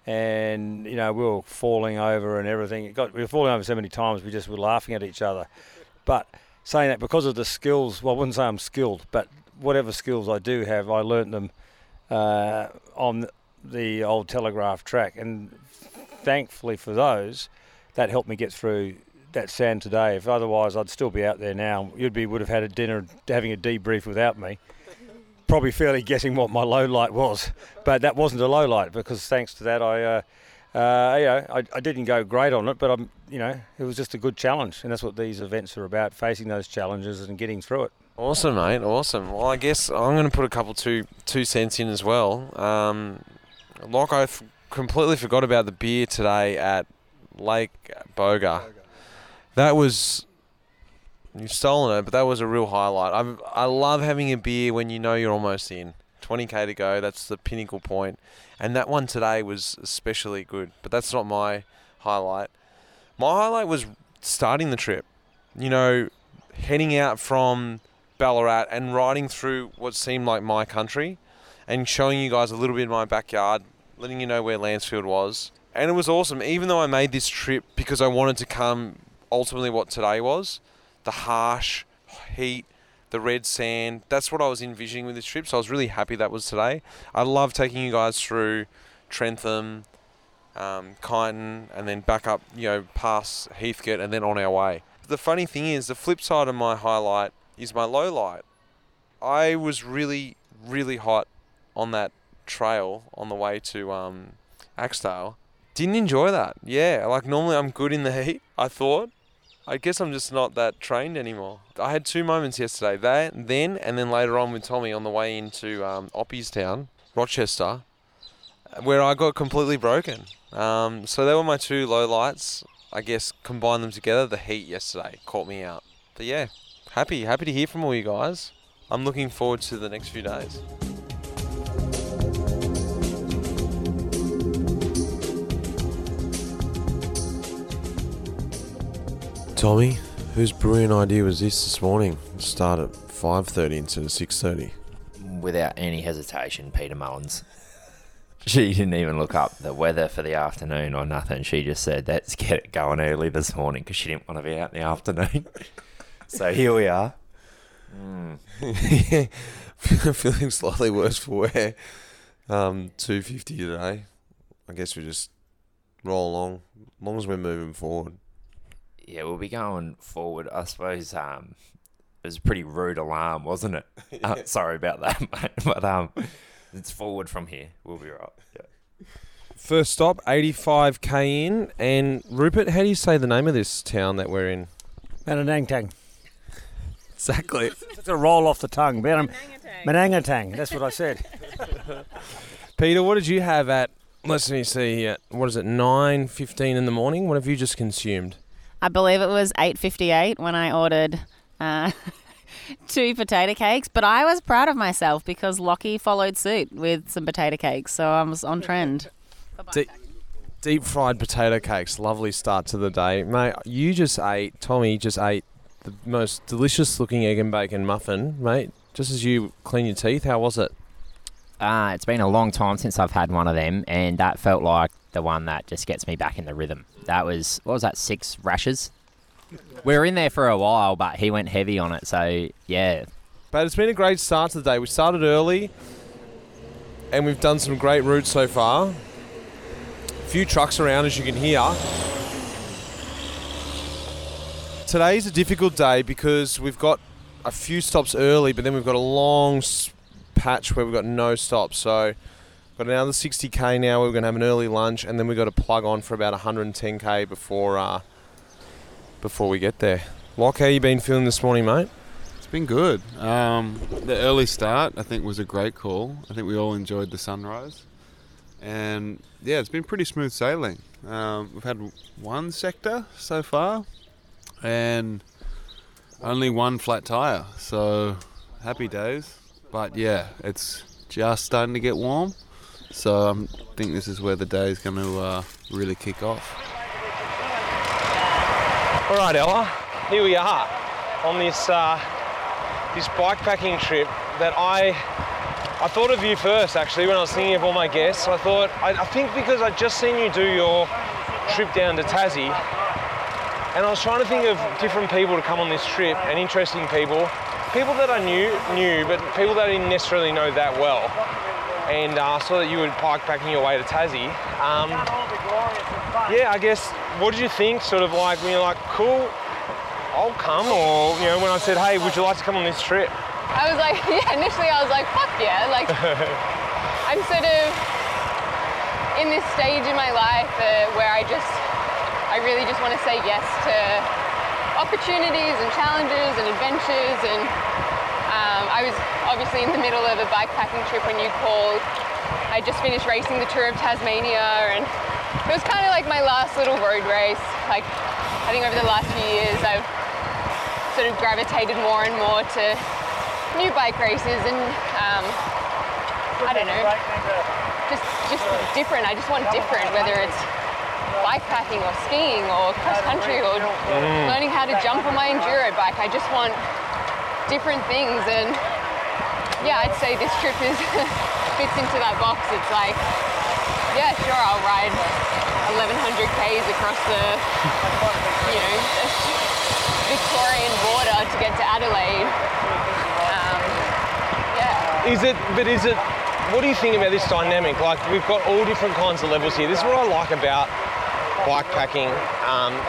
And, you know, we were falling over and everything. We were falling over so many times, we just were laughing at each other. But saying that, because of the skills, well, I wouldn't say I'm skilled, but whatever skills I do have, I learnt them on the old Telegraph track. And thankfully for those, that helped me get through that sand today. If otherwise, I'd still be out there now. Would have had a dinner, having a debrief without me. Probably fairly guessing what my low light was, but that wasn't a low light, because thanks to that I didn't go great on it, but I'm, you know, it was just a good challenge, and that's what these events are about, facing those challenges and getting through it. Awesome, mate. Awesome. Well, I guess I'm going to put a couple two cents in as well. Like I completely forgot about the beer today at Lake Boga. That was. You've stolen it, but that was a real highlight. I love having a beer when you know you're almost in. 20k to go, that's the pinnacle point. And that one today was especially good, but that's not my highlight. My highlight was starting the trip. You know, heading out from Ballarat and riding through what seemed like my country and showing you guys a little bit of my backyard, letting you know where Lansfield was. And it was awesome, even though I made this trip because I wanted to come ultimately what today was. The harsh heat, the red sand, that's what I was envisioning with this trip, so I was really happy that was today. I love taking you guys through Trentham, Kyneton, and then back up, you know, past Heathcote and then on our way. The funny thing is, the flip side of my highlight is my low light. I was really, really hot on that trail on the way to Axtale. Didn't enjoy that. Yeah, like normally I'm good in the heat, I thought. I guess I'm just not that trained anymore. I had two moments yesterday, then later on with Tommy on the way into Oppie's Town, Rochester, where I got completely broken. So they were my two low lights. I guess combine them together, the heat yesterday caught me out. But yeah, happy to hear from all you guys. I'm looking forward to the next few days. Tommy, whose brilliant idea was this morning? Start at 5:30 instead of 6:30. Without any hesitation, Peter Mullins. She didn't even look up the weather for the afternoon or nothing. She just said, let's get it going early this morning, because she didn't want to be out in the afternoon. So here we are. Mm. Yeah, feeling slightly worse for wear. 2:50 today. I guess we just roll along, as long as we're moving forward. Yeah, we'll be going forward. I suppose it was a pretty rude alarm, wasn't it? Yeah. Sorry about that, mate. But it's forward from here. We'll be right. Yeah. First stop, 85k in. And Rupert, how do you say the name of this town that we're in? Manangatang. Exactly. It's a roll off the tongue. Manangatang. That's what I said. Peter, what did you have at, let's see here, what is it, 9:15 in the morning? What have you just consumed? I believe it was 8:58 when I ordered 2 potato cakes, but I was proud of myself because Lockie followed suit with some potato cakes, so I was on trend. Deep fried potato cakes, lovely start to the day. Mate, you just ate, Tommy just ate the most delicious looking egg and bacon muffin, mate. Just as you clean your teeth, how was it? It's been a long time since I've had one of them, and that felt like the one that just gets me back in the rhythm. That was, what was that, 6 rashes? We were in there for a while, but he went heavy on it, so yeah. But it's been a great start to the day. We started early, and we've done some great routes so far. Few trucks around, as you can hear. Today's a difficult day because we've got a few stops early, but then we've got a long patch where we've got no stops. So we've got another 60k now. We're going to have an early lunch, and then we've got to plug on for about 110k before we get there. Locke, how you been feeling this morning, mate? It's been good. The early start, I think, was a great call. I think we all enjoyed the sunrise. And yeah, it's been pretty smooth sailing. We've had one sector so far and only one flat tire, so happy days. But yeah, it's just starting to get warm, so I think this is where the day is going to really kick off. All right, Ella, here we are on this this bikepacking trip that I thought of you first, actually, when I was thinking of all my guests. I thought, I think because I'd just seen you do your trip down to Tassie, and I was trying to think of different people to come on this trip, and interesting people that I knew, but people that I didn't necessarily know that well. And I saw that you were bikepacking your way to Tassie. Yeah, I guess, what did you think, sort of like, when you're like, cool, I'll come, or, you know, when I said, hey, would you like to come on this trip? I was like, yeah, initially I was like, fuck yeah, like, I'm sort of in this stage in my life where I really just want to say yes to opportunities and challenges and adventures, and I was obviously in the middle of a bikepacking trip when you called. I just finished racing the Tour of Tasmania, and it was kind of like my last little road race. Like, I think over the last few years I've sort of gravitated more and more to new bike races, and I don't know, just different. I just want different, whether it's bikepacking or skiing or cross country or learning how to jump on my enduro bike. I just want different things, and yeah, I'd say this trip is fits into that box. It's like, yeah, sure, I'll ride 1100 k's across the, you know, Victorian border to get to Adelaide. Is it, what do you think about this dynamic? Like, we've got all different kinds of levels here. This is what I like about bikepacking,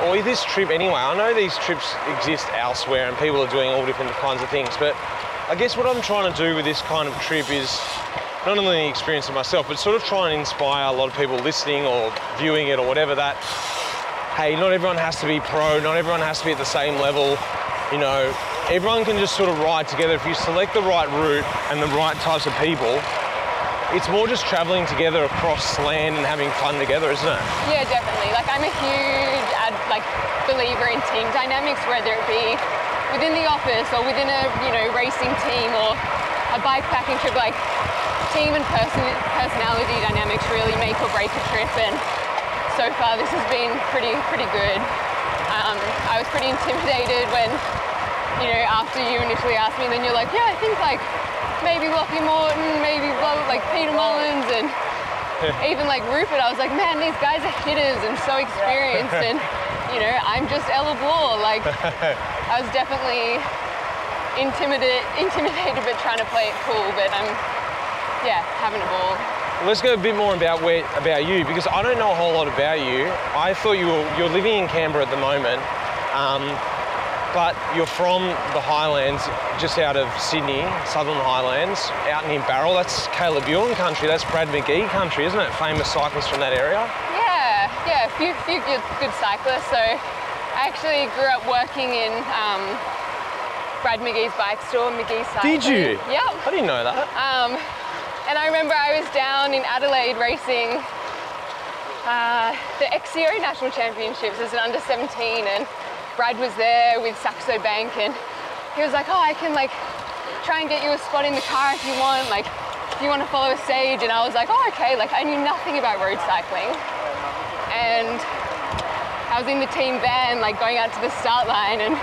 or this trip anyway. I know these trips exist elsewhere and people are doing all different kinds of things, but I guess what I'm trying to do with this kind of trip is not only the experience of myself, but sort of try and inspire a lot of people listening or viewing it or whatever that, hey, not everyone has to be pro, not everyone has to be at the same level, you know. Everyone can just sort of ride together. If you select the right route and the right types of people, it's more just traveling together across land and having fun together, isn't it? Yeah, definitely. Like, I'm a huge believer in team dynamics, whether it be within the office or within a, you know, racing team or a bikepacking trip. Like, team and personality dynamics really make or break a trip, and so far this has been pretty good. I was pretty intimidated when, you know, after you initially asked me, then you're like, yeah, I think like maybe Lachlan Morton, maybe like Peter Mullins, and even like Rupert. I was like, man, these guys are hitters and so experienced, and you know, I'm just Ella Bloor. Like, I was definitely intimidated, but trying to play it cool. But I'm, yeah, having a ball. Let's go a bit more about you, because I don't know a whole lot about you. I thought you're living in Canberra at the moment. But you're from the Highlands, just out of Sydney, Southern Highlands, out near Barrel. That's Caleb Ewan country, that's Brad McGee country, isn't it? Famous cyclist from that area. Yeah, a few good cyclists. So I actually grew up working in Brad McGee's bike store, McGee's Cycling. Did you? Yep. I didn't know that. And I remember I was down in Adelaide racing the XCO National Championships as an under-17, and Brad was there with Saxo Bank, and he was like, oh, I can like try and get you a spot in the car if you want, like if you want to follow a stage. And I was like, oh, okay, like I knew nothing about road cycling. and I was in the team van, like going out to the start line, and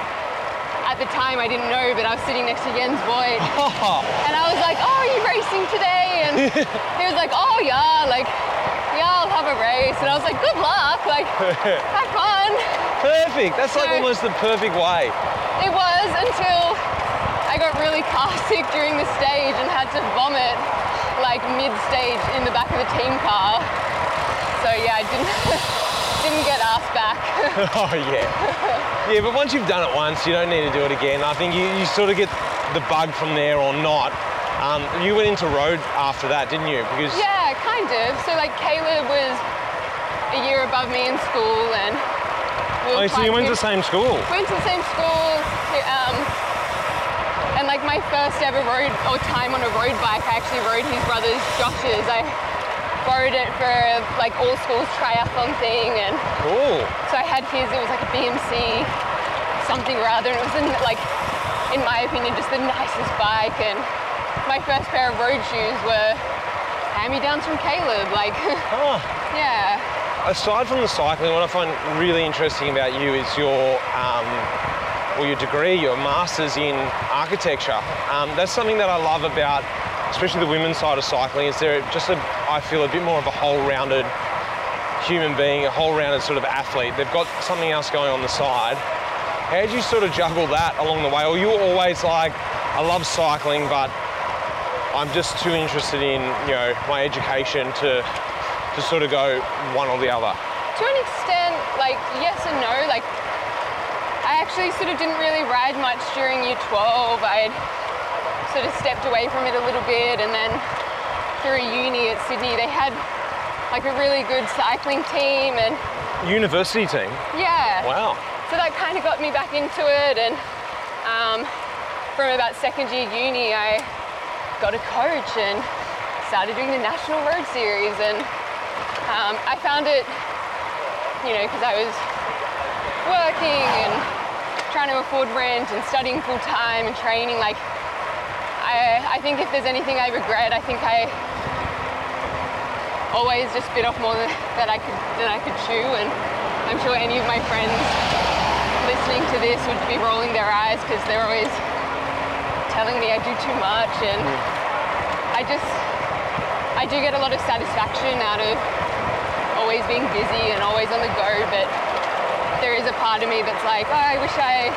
at the time I didn't know, but I was sitting next to Jens Voigt. And I was like, oh, are you racing today? And he was like, oh yeah, like, yeah, I'll have a race. And I was like, good luck, like, have fun. Perfect, that's so, like almost the perfect way. It was until I got really car sick during the stage and had to vomit like mid-stage in the back of the team car. So yeah, I didn't get asked back. Oh yeah. Yeah, but once you've done it once, you don't need to do it again. I think you sort of get the bug from there or not. You went into road after that, didn't you? Because yeah, kind of. So like Caleb was a year above me in school, and we were so you went to the same school? Went to the same school. And like my first ever road or time on a road bike, I actually rode his brother's Josh's. I borrowed it for like all schools triathlon thing, and cool. So I had his. It was like a BMC something or other, and it was in my opinion just the nicest bike, and my first pair of road shoes were hand-me-downs from Caleb, like oh. Yeah. Aside from the cycling, what I find really interesting about you is your degree, your master's in architecture. That's something that I love about especially the women's side of cycling, is they're just, I feel, a bit more of a whole-rounded human being, a whole-rounded sort of athlete. They've got something else going on the side. How did you sort of juggle that along the way? Or you were always like, I love cycling, but I'm just too interested in, you know, my education to sort of go one or the other? To an extent, like, yes and no. Like, I actually sort of didn't really ride much during year 12. I had sort of stepped away from it a little bit, and then through uni at Sydney they had like a really good cycling team and university team. Yeah. Wow. So that kind of got me back into it, and from about second year uni I got a coach and started doing the National Road Series, and I found it, you know, because I was working and trying to afford rent and studying full time and training, like I think if there's anything I regret, I think I always just bit off more than I could chew, and I'm sure any of my friends listening to this would be rolling their eyes because they're always telling me I do too much, and I do get a lot of satisfaction out of always being busy and always on the go, but there is a part of me that's like, oh, I wish I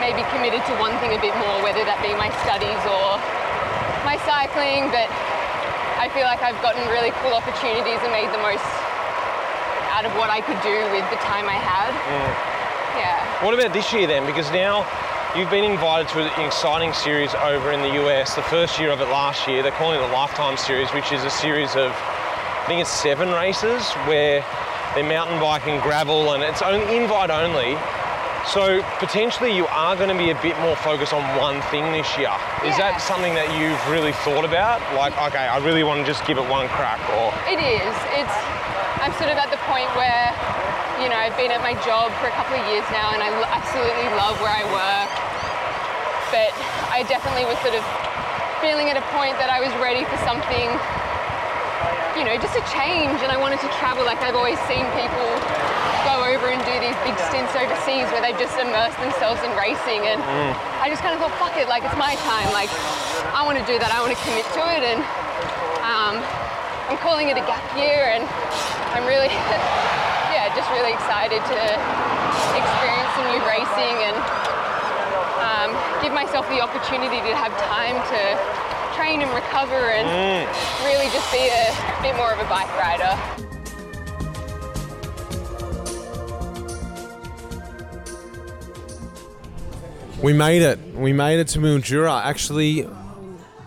maybe committed to one thing a bit more, whether that be my studies or my cycling, but I feel like I've gotten really cool opportunities and made the most out of what I could do with the time I had. Mm. Yeah. What about this year then? Because now you've been invited to an exciting series over in the US, the first year of it last year. They're calling it the Lifetime Series, which is a series of, I think it's 7 races where they're mountain biking, gravel, and it's only invite only. So potentially you are going to be a bit more focused on one thing this year. Is that something that you've really thought about? Like, okay, I really want to just give it one crack, or? It is. I'm sort of at the point where, you know, I've been at my job for a couple of years now and I absolutely love where I work. But I definitely was sort of feeling at a point that I was ready for something, you know, just a change, and I wanted to travel. Like, I've always seen people go over and do these big stints overseas where they just immerse themselves in racing, and I just kind of thought, fuck it, like, it's my time, like, I want to do that, I want to commit to it, and I'm calling it a gap year, and I'm really just really excited to experience some new racing and give myself the opportunity to have time to train and recover and really just be a bit more of a bike rider. We made it. We made it to Mildura. Actually,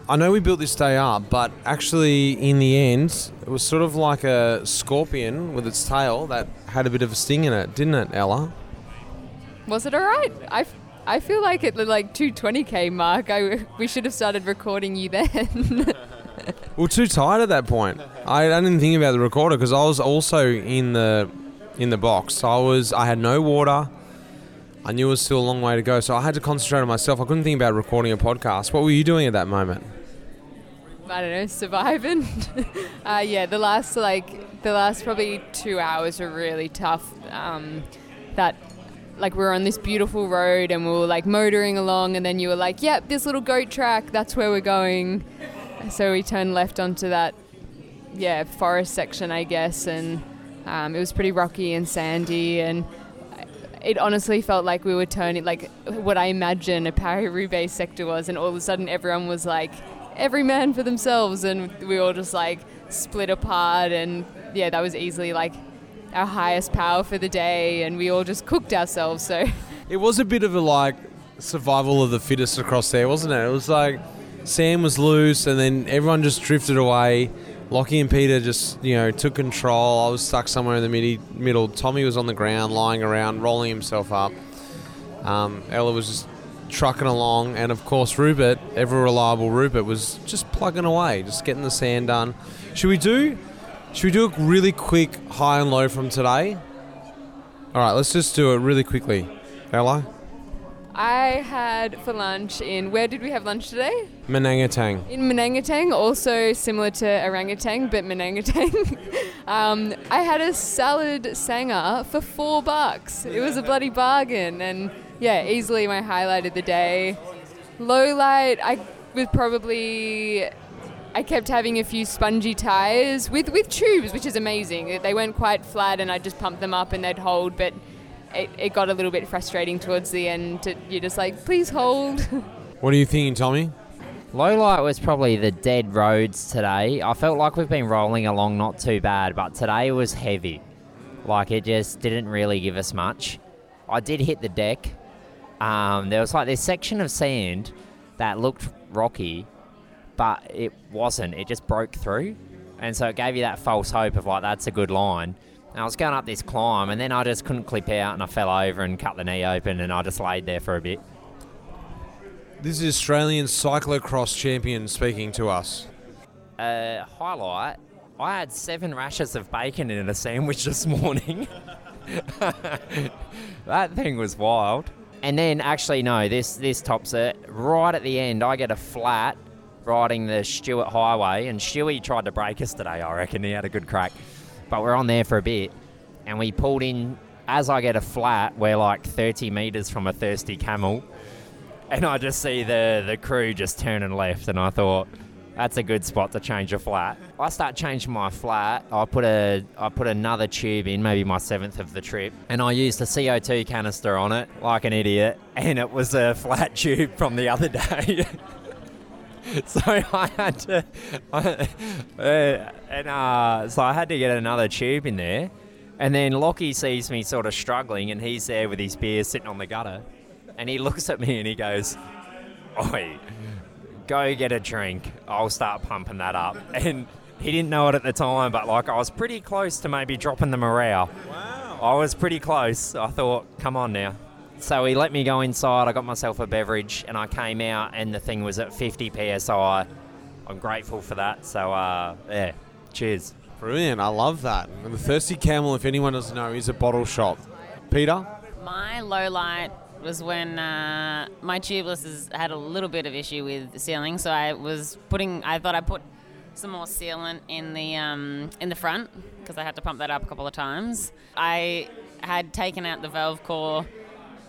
I know we built this day up, but actually in the end, it was sort of like a scorpion with its tail that had a bit of a sting in it, didn't it, Ella? Was it all right? I feel like at the 220k mark, we should have started recording you then. We were too tired at that point. I didn't think about the recorder because I was also in the box. I had no water. I knew it was still a long way to go, so I had to concentrate on myself. I couldn't think about recording a podcast. What were you doing at that moment? I don't know, surviving. Yeah, the last probably 2 hours were really tough. That we were on this beautiful road and we were like motoring along, and then you were like, yep, this little goat track, that's where we're going. So we turned left onto that, yeah, forest section, I guess, and it was pretty rocky and sandy, and it honestly felt like we were turning, like what I imagine a Paris-Roubaix sector was, and all of a sudden everyone was like, every man for themselves, and we all just like split apart, and yeah, that was easily like our highest power for the day, and we all just cooked ourselves, so. It was a bit of a like survival of the fittest across there, wasn't it? It was like Sam was loose and then everyone just drifted away. Lockie and Peter just, you know, took control. I was stuck somewhere in the middle. Tommy was on the ground, lying around, rolling himself up. Ella was just trucking along, and of course Rupert, ever reliable Rupert, was just plugging away, just getting the sand done. Should we do a really quick high and low from today? All right, let's just do it really quickly. Ella? I had for lunch where did we have lunch today? Manangatang. In Manangatang, also similar to orangutan, but Manangatang. I had a salad sanger for $4. It was a bloody bargain, and yeah, easily my highlight of the day. Low light, I kept having a few spongy tyres with tubes, which is amazing. They weren't quite flat and I just pumped them up and they'd hold, but it got a little bit frustrating towards the end. You're just like, please hold. What are you thinking, Tommy? Low light was probably the dead roads today. I felt like we've been rolling along not too bad, but today was heavy. Like, it just didn't really give us much. I did hit the deck. There was like this section of sand that looked rocky, but it wasn't. It just broke through. And so it gave you that false hope of like, that's a good line. And I was going up this climb, and then I just couldn't clip out, and I fell over and cut the knee open, and I just laid there for a bit. This is Australian cyclocross champion speaking to us. Highlight, I had 7 rashers of bacon in a sandwich this morning. That thing was wild. And then, actually, no, this tops it. Right at the end, I get a flat riding the Sturt Highway, and Stewie tried to break us today, I reckon. He had a good crack. But we're on there for a bit, and we pulled in. As I get a flat, we're like 30 metres from a thirsty camel, and I just see the crew just turning left, and I thought, that's a good spot to change a flat. I start changing my flat. I put another tube in, maybe my 7th of the trip, and I used a CO2 canister on it like an idiot, and it was a flat tube from the other day. So I had to get another tube in there, and then Lockie sees me sort of struggling, and he's there with his beer sitting on the gutter, and he looks at me and he goes, "Oi, go get a drink. I'll start pumping that up." And he didn't know it at the time, but like I was pretty close to maybe dropping the morale. Wow! I was pretty close. I thought, come on now. So he let me go inside, I got myself a beverage, and I came out, and the thing was at 50 PSI. I'm grateful for that, so yeah, cheers. Brilliant, I love that. And the Thirsty Camel, if anyone doesn't know, is a bottle shop. Peter? My low light was when my tubeless had a little bit of issue with sealing, so I thought I put some more sealant in the front, because I had to pump that up a couple of times. I had taken out the valve core,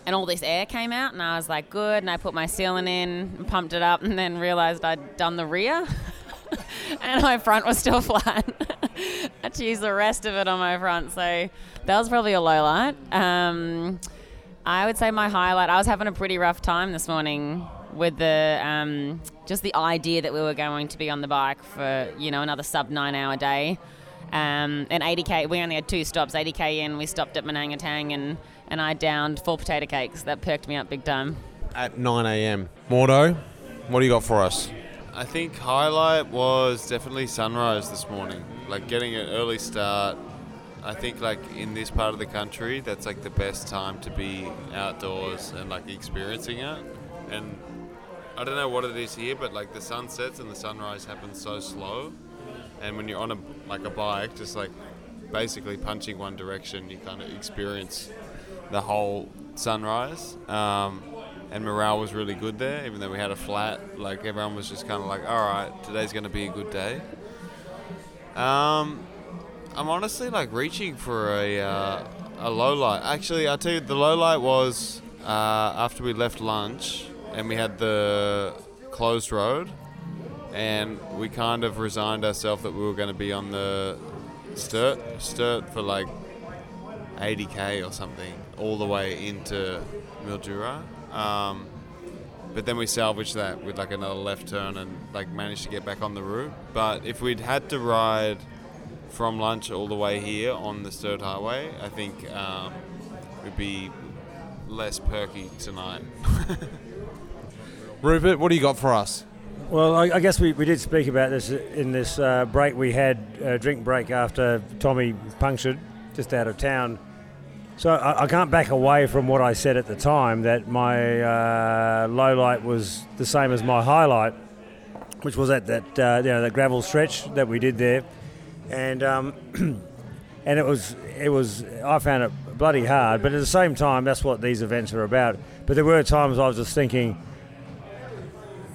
and all this air came out, and I was like, good. And I put my sealant in and pumped it up, and then realised I'd done the rear. And my front was still flat. I had to use the rest of it on my front. So that was probably a low light. I would say my highlight, I was having a pretty rough time this morning with the just the idea that we were going to be on the bike for, you know, another sub 9-hour day. And 80k, we only had 2 stops. 80k in, we stopped at Manangatang, and I downed 4 potato cakes. That perked me up big time. At 9 a.m. Mordo, what do you got for us? I think highlight was definitely sunrise this morning. Like getting an early start. I think like in this part of the country, that's like the best time to be outdoors and like experiencing it. And I don't know what it is here, but like the sunsets and the sunrise happen so slow. And when you're on a bike, just like basically punching one direction, you kind of experience the whole sunrise. and morale was really good there, even though we had a flat. Like, everyone was just kind of like, all right, today's going to be a good day. I'm honestly like reaching for a low light. Actually, I'll tell you, the low light was after we left lunch and we had the closed road, and we kind of resigned ourselves that we were going to be on the Sturt for like 80k or something all the way into Mildura. But then we salvaged that with like another left turn and like managed to get back on the route. But if we'd had to ride from lunch all the way here on the Sturt Highway, I think we'd be less perky tonight. Rupert, what do you got for us? Well, I guess we did speak about this in this break we had, drink break after Tommy punctured just out of town. So I can't back away from what I said at the time, that my low light was the same as my highlight, which was that gravel stretch that we did there, and and it was I found it bloody hard, but at the same time, that's what these events are about. But there were times I was just thinking,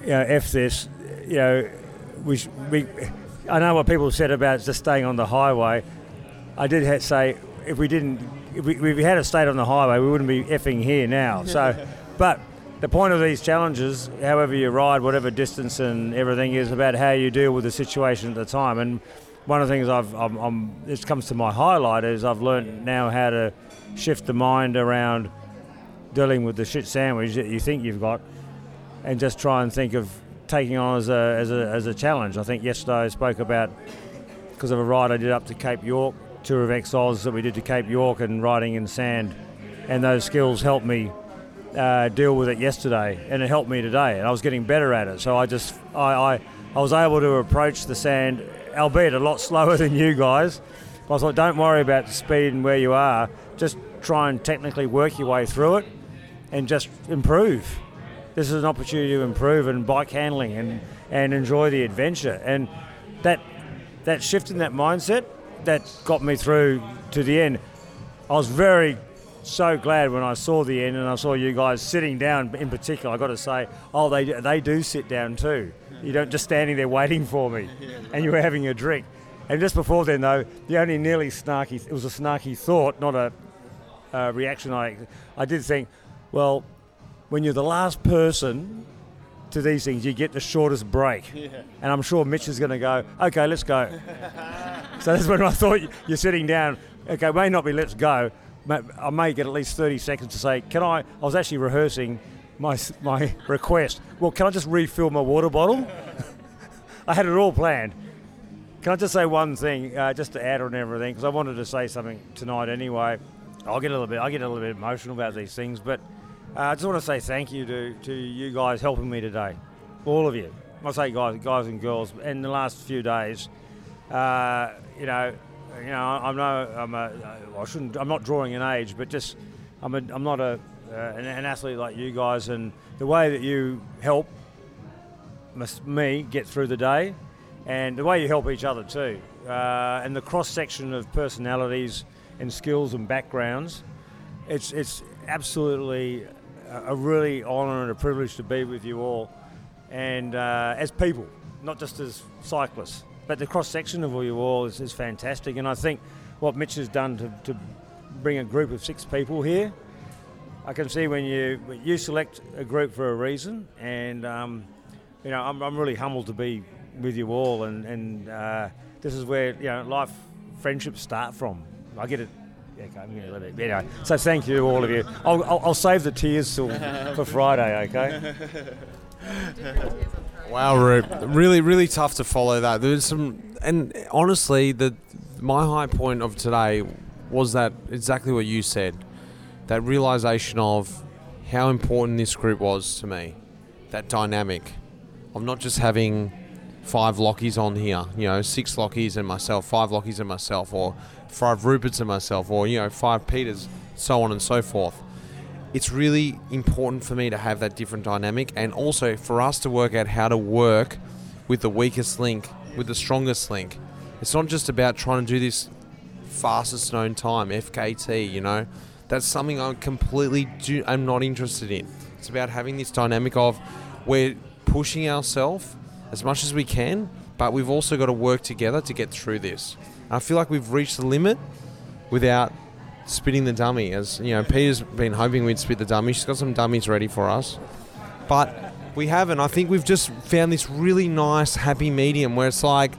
you know, F this, you know, we I know what people said about just staying on the highway. I did say if we had stayed on the highway, we wouldn't be effing here now. So, but the point of these challenges, however you ride, whatever distance and everything, is about how you deal with the situation at the time. And one of the things this comes to my highlight is I've learned now how to shift the mind around dealing with the shit sandwich that you think you've got, and just try and think of taking on as a challenge. I think yesterday I spoke about, because of a ride I did up to Cape York, Tour of Exiles that we did to Cape York, and riding in sand, and those skills helped me deal with it yesterday, and it helped me today, and I was getting better at it. So I was able to approach the sand, albeit a lot slower than you guys. But I thought, don't worry about the speed and where you are, just try and technically work your way through it and just improve. This is an opportunity to improve in bike handling and enjoy the adventure. And that shift in that mindset, that got me through to the end. I was so glad when I saw the end, and I saw you guys sitting down in particular. I got to say, they do sit down too. You don't just standing there waiting for me, and you were having a drink. And just before then though, the only nearly snarky, it was a snarky thought, not a reaction. I did think, well, when you're the last person to these things, you get the shortest break. Yeah. And I'm sure Mitch is going to go, okay, let's go. So that's when I thought, you're sitting down, okay, it may not be let's go, but I may get at least 30 seconds to say, I was actually rehearsing my request. Well, can I just refill my water bottle? I had it all planned. Can I just say one thing, just to add on everything, because I wanted to say something tonight anyway. I get a little bit emotional about these things, but I just want to say thank you to you guys helping me today, all of you. I say guys and girls. In the last few days, I'm not drawing an age, but just I'm not an athlete like you guys, and the way that you help me get through the day, and the way you help each other too, and the cross section of personalities and skills and backgrounds, it's absolutely a really honour and a privilege to be with you all, and as people, not just as cyclists, but the cross-section of you all is fantastic. And I think what Mitch has done to bring a group of 6 people here, I can see when you select a group for a reason, and I'm really humbled to be with you all, and this is where life, friendships start from. I get it. Okay, I'm going to let it. Anyway, so thank you, all of you. I'll save the tears for Friday, okay? Wow, Rube. Really, really tough to follow that. There's some, and honestly, my high point of today was that exactly what you said, that realization of how important this group was to me, that dynamic of not just having 5 lockies on here, 6 lockies and myself, 5 lockies and myself, or 5 Ruperts and myself, or 5 Peters, so on and so forth. It's really important for me to have that different dynamic, and also for us to work out how to work with the weakest link, with the strongest link. It's not just about trying to do this fastest known time, FKT. That's something I'm not interested in. It's about having this dynamic of we're pushing ourselves as much as we can, but we've also got to work together to get through this. And I feel like we've reached the limit without spitting the dummy. As you know, Peter's been hoping we'd spit the dummy. She's got some dummies ready for us, but we haven't. I think we've just found this really nice happy medium where it's like,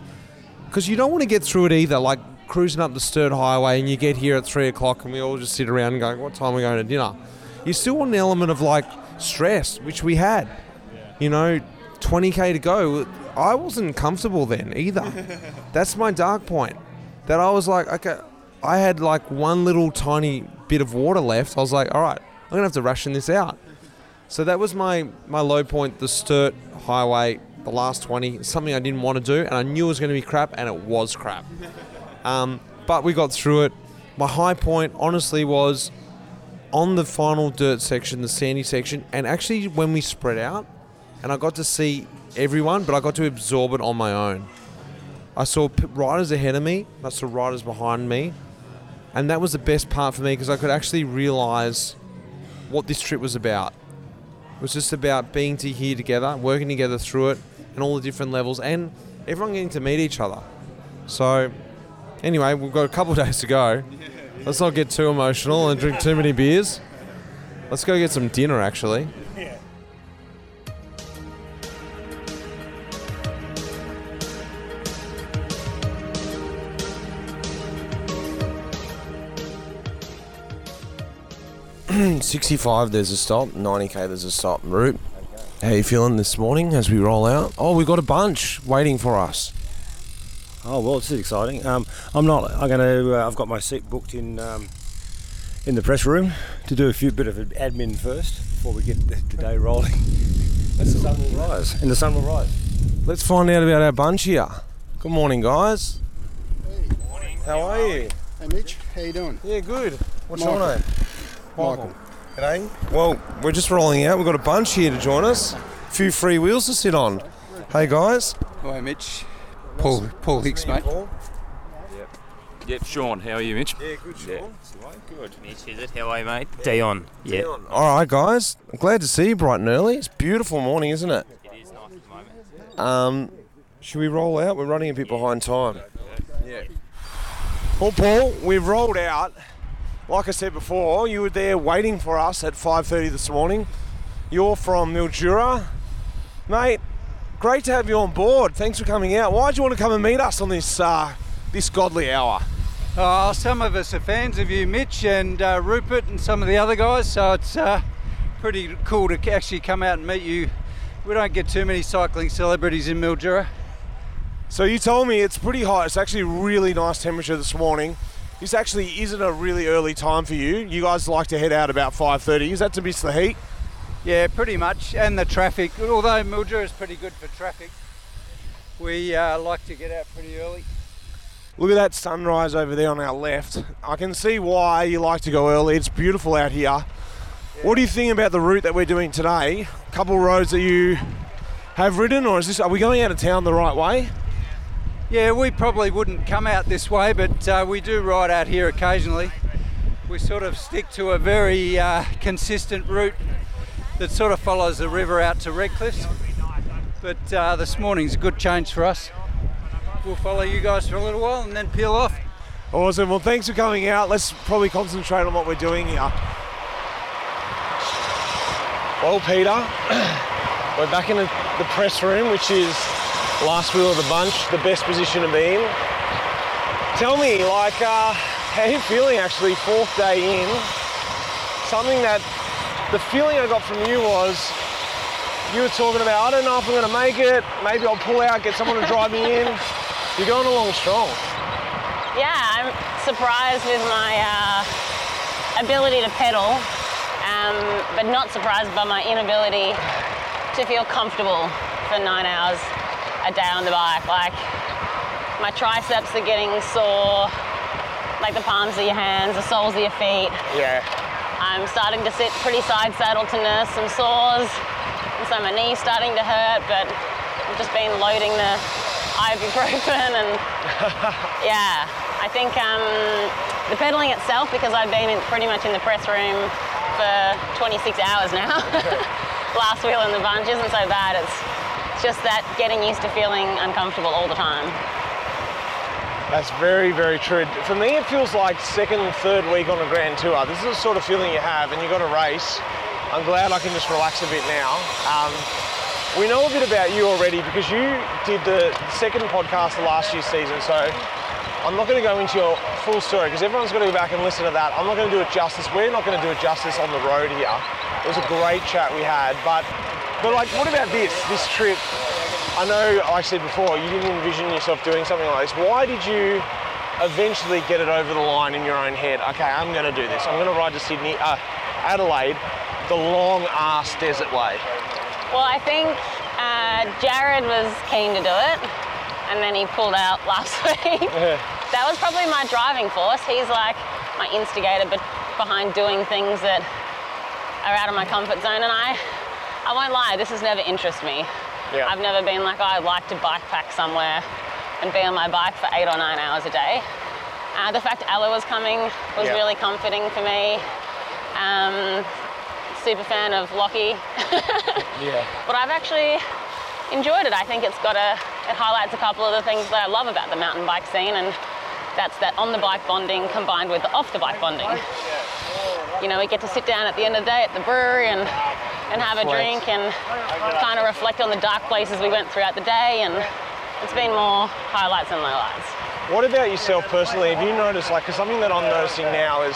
because you don't want to get through it either, like cruising up the Sturt Highway and you get here at 3 o'clock and we all just sit around and go, what time are we going to dinner? You still want an element of like stress, which we had, you know, 20k to go. I wasn't comfortable then either. That's my dark point, that I was like, okay, I had like one little tiny bit of water left. I was like, all right, I'm going to have to ration this out. So that was my low point, the Sturt Highway, the last 20, something I didn't want to do, and I knew it was going to be crap, and it was crap. But we got through it. My high point, honestly, was on the final dirt section, the sandy section, and actually when we spread out, and I got to see everyone, but I got to absorb it on my own. I saw riders ahead of me, I saw riders behind me, and that was the best part for me, because I could actually realise what this trip was about. It was just about being here together, working together through it, and all the different levels, and everyone getting to meet each other. So anyway, we've got a couple of days to go. Let's not get too emotional and drink too many beers. Let's go get some dinner, actually. Yeah. 65, there's a stop. 90k, there's a stop. Root, how you feeling this morning as we roll out? Oh, we've got a bunch waiting for us. Oh well, this is exciting. I've got my seat booked in the press room to do a few bit of admin first before we get the day rolling. As the sun will rise. And the sun will rise. Let's find out about our bunch here. Good morning, guys. Hey. Good morning. How are you? Hey, Mitch. How you doing? Yeah, good. What's your name? Michael. G'day. Well, we're just rolling out. We've got a bunch here to join us. A few free wheels to sit on. Hey, guys. Hi, Mitch. Paul Hicks, mate. Paul. Yep, Sean. How are you, Mitch? Yeah, good, Sean. Yeah. It's good. Mitch, is it? How are you, mate? Yeah. Dion. Yeah. All right, guys. I'm glad to see you bright and early. It's a beautiful morning, isn't it? It is nice at the moment. Should we roll out? We're running a bit behind time. Yeah. Well, Paul, we've rolled out. Like I said before, you were there waiting for us at 5:30 this morning. You're from Mildura. Mate, great to have you on board. Thanks for coming out. Why do you want to come and meet us on this godly hour? Some of us are fans of you, Mitch, and Rupert and some of the other guys, so it's pretty cool to actually come out and meet you. We don't get too many cycling celebrities in Mildura. So you told me it's pretty hot. It's actually really nice temperature this morning. This actually isn't a really early time for you. You guys like to head out about 5:30. Is that to miss the heat? Yeah, pretty much, and the traffic. Although Mildura is pretty good for traffic, we like to get out pretty early. Look at that sunrise over there on our left. I can see why you like to go early. It's beautiful out here. Yeah. What do you think about the route that we're doing today? A couple of roads that you have ridden, or are we going out of town the right way? Yeah, we probably wouldn't come out this way, but we do ride out here occasionally. We sort of stick to a very consistent route that sort of follows the river out to Redcliffe, but this morning's a good change for us. We'll follow you guys for a little while and then peel off. Awesome, well thanks for coming out. Let's probably concentrate on what we're doing here. Well, Peter, we're back in the press room, which is last wheel of the bunch, the best position to be in. Tell me, how are you feeling actually, fourth day in? Something that the feeling I got from you was, you were talking about, I don't know if I'm going to make it, maybe I'll pull out, get someone to drive me in. You're going along strong. Yeah, I'm surprised with my ability to pedal, but not surprised by my inability to feel comfortable for 9 hours a day on the bike. Like, my triceps are getting sore, like the palms of your hands, the soles of your feet. Yeah. I'm starting to sit pretty side saddle to nurse some sores, and so my knee's starting to hurt, but I've just been loading the ibuprofen and yeah. I think the pedalling itself, because I've been pretty much in the press room for 26 hours now. Last wheel in the bunch isn't so bad. It's just that getting used to feeling uncomfortable all the time. That's very, very true. For me, it feels like second or third week on a Grand Tour. This is the sort of feeling you have, and you've got a race. I'm glad I can just relax a bit now. We know a bit about you already because you did the second podcast of last year's season, so I'm not going to go into your full story because everyone's going to go back and listen to that. I'm not going to do it justice. We're not going to do it justice on the road here. It was a great chat we had, but like, what about this trip? I know I said before, you didn't envision yourself doing something like this. Why did you eventually get it over the line in your own head? Okay, I'm going to do this. I'm going to ride to Sydney, Adelaide, the long ass desert way. Well, I think Jared was keen to do it, and then he pulled out last week. Yeah. That was probably my driving force. He's like my instigator behind doing things that are out of my comfort zone, and I won't lie, this has never interested me. Yeah. I've never been like, oh, I'd like to bike pack somewhere and be on my bike for 8 or 9 hours a day. The fact Ella was coming was really comforting for me. Super fan of Lockie. Yeah. But I've actually enjoyed it. I think it highlights a couple of the things that I love about the mountain bike scene, and that's that on the bike bonding combined with the off the bike bonding. You know, we get to sit down at the end of the day at the brewery and have a drink and kind of reflect on the dark places we went throughout the day, and it's been more highlights than lowlights. What about yourself personally? Have you noticed, like, because something that I'm noticing now is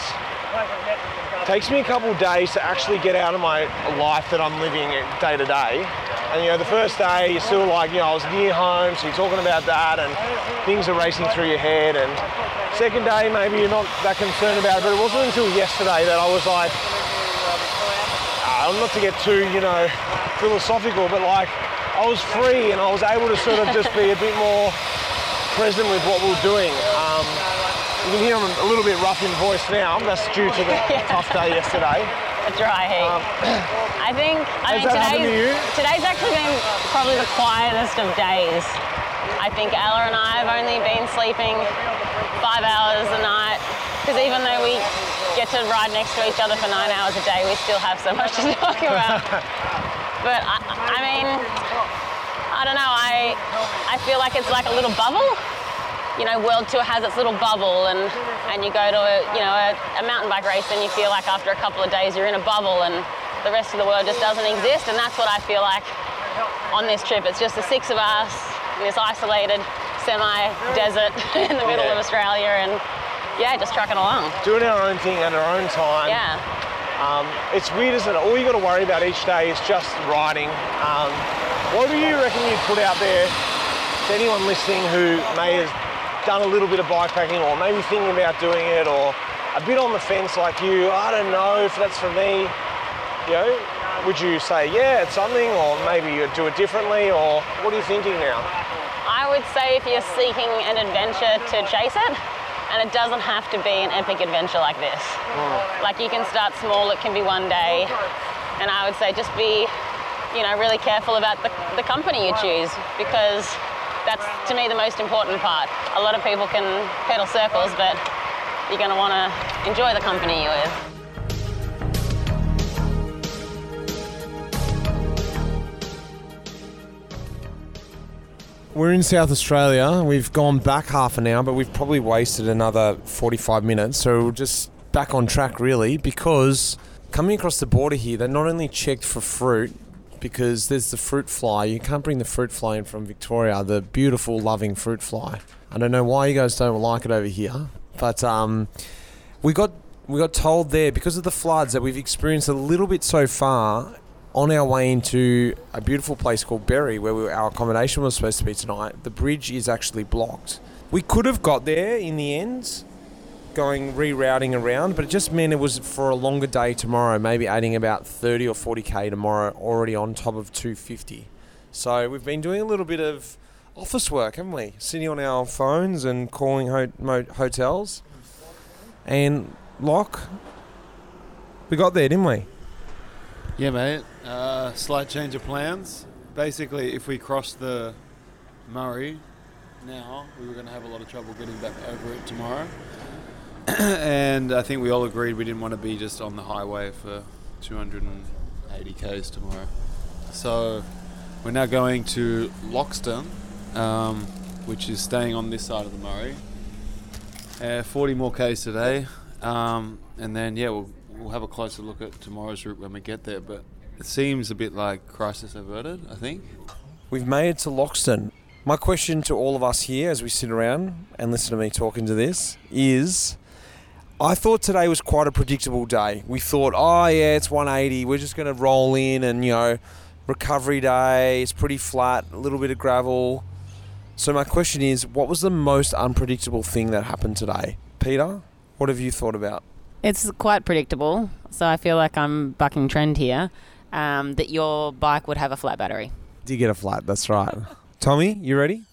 takes me a couple of days to actually get out of my life that I'm living day to day. And you know, the first day you're still like, you know, I was near home, so you're talking about that and things are racing through your head. And second day, maybe you're not that concerned about it, but it wasn't until yesterday that I was like, not to get too, you know, philosophical, but like I was free and I was able to sort of just be a bit more present with what we were doing. You can hear I'm a little bit rough in voice now. That's due to the tough day yesterday. A dry heat. Today's actually been probably the quietest of days. I think Ella and I have only been sleeping 5 hours a night, because even though we get to ride next to each other for 9 hours a day, we still have so much to talk about. But I mean, I don't know. I feel like it's like a little bubble. You know, World Tour has its little bubble, and you go to a mountain bike race and you feel like after a couple of days you're in a bubble and the rest of the world just doesn't exist, and that's what I feel like on this trip. It's just the six of us in this isolated semi-desert in the middle of Australia, and just trucking along. Doing our own thing at our own time. Yeah. It's weird, isn't it? All you got to worry about each day is just riding. What do you reckon you'd put out there to anyone listening who may have done a little bit of bikepacking, or maybe thinking about doing it, or a bit on the fence like you? I don't know if that's for me. You know, would you say it's something, or maybe you'd do it differently, or what are you thinking now? I would say if you're seeking an adventure to chase it, and it doesn't have to be an epic adventure like this. Like, you can start small. It can be one day, and I would say just be, you know, really careful about the company you choose, because that's, to me, the most important part. A lot of people can pedal circles, but you're going to want to enjoy the company you're with. We're in South Australia. We've gone back half an hour, but we've probably wasted another 45 minutes. So we're just back on track, really, because coming across the border here, they not only checked for fruit, because there's the fruit fly. You can't bring the fruit fly in from Victoria, the beautiful, loving fruit fly. I don't know why you guys don't like it over here, but we got told there, because of the floods that we've experienced a little bit so far on our way into a beautiful place called Berry, where our accommodation was supposed to be tonight, the bridge is actually blocked. We could have got there in the end, going rerouting around, but it just meant it was for a longer day tomorrow, maybe adding about 30 or 40k tomorrow, already on top of 250. So we've been doing a little bit of office work, haven't we? Sitting on our phones and calling hotels. And Locke, we got there, didn't we? Yeah, mate. Slight change of plans. Basically, if we cross the Murray now, we were going to have a lot of trouble getting back over it tomorrow. and I think we all agreed we didn't want to be just on the highway for 280 k's tomorrow. So we're now going to Loxton, which is staying on this side of the Murray. 40 more k's today, and then we'll have a closer look at tomorrow's route when we get there. But it seems a bit like crisis averted, I think. We've made it to Loxton. My question to all of us here as we sit around and listen to me talking to this is, I thought today was quite a predictable day. We thought, it's 180. We're just going to roll in and, recovery day. It's pretty flat, a little bit of gravel. So my question is, what was the most unpredictable thing that happened today? Peter, what have you thought about? It's quite predictable. So I feel like I'm bucking trend here, that your bike would have a flat battery. Did get a flat, that's right. Tommy, you ready?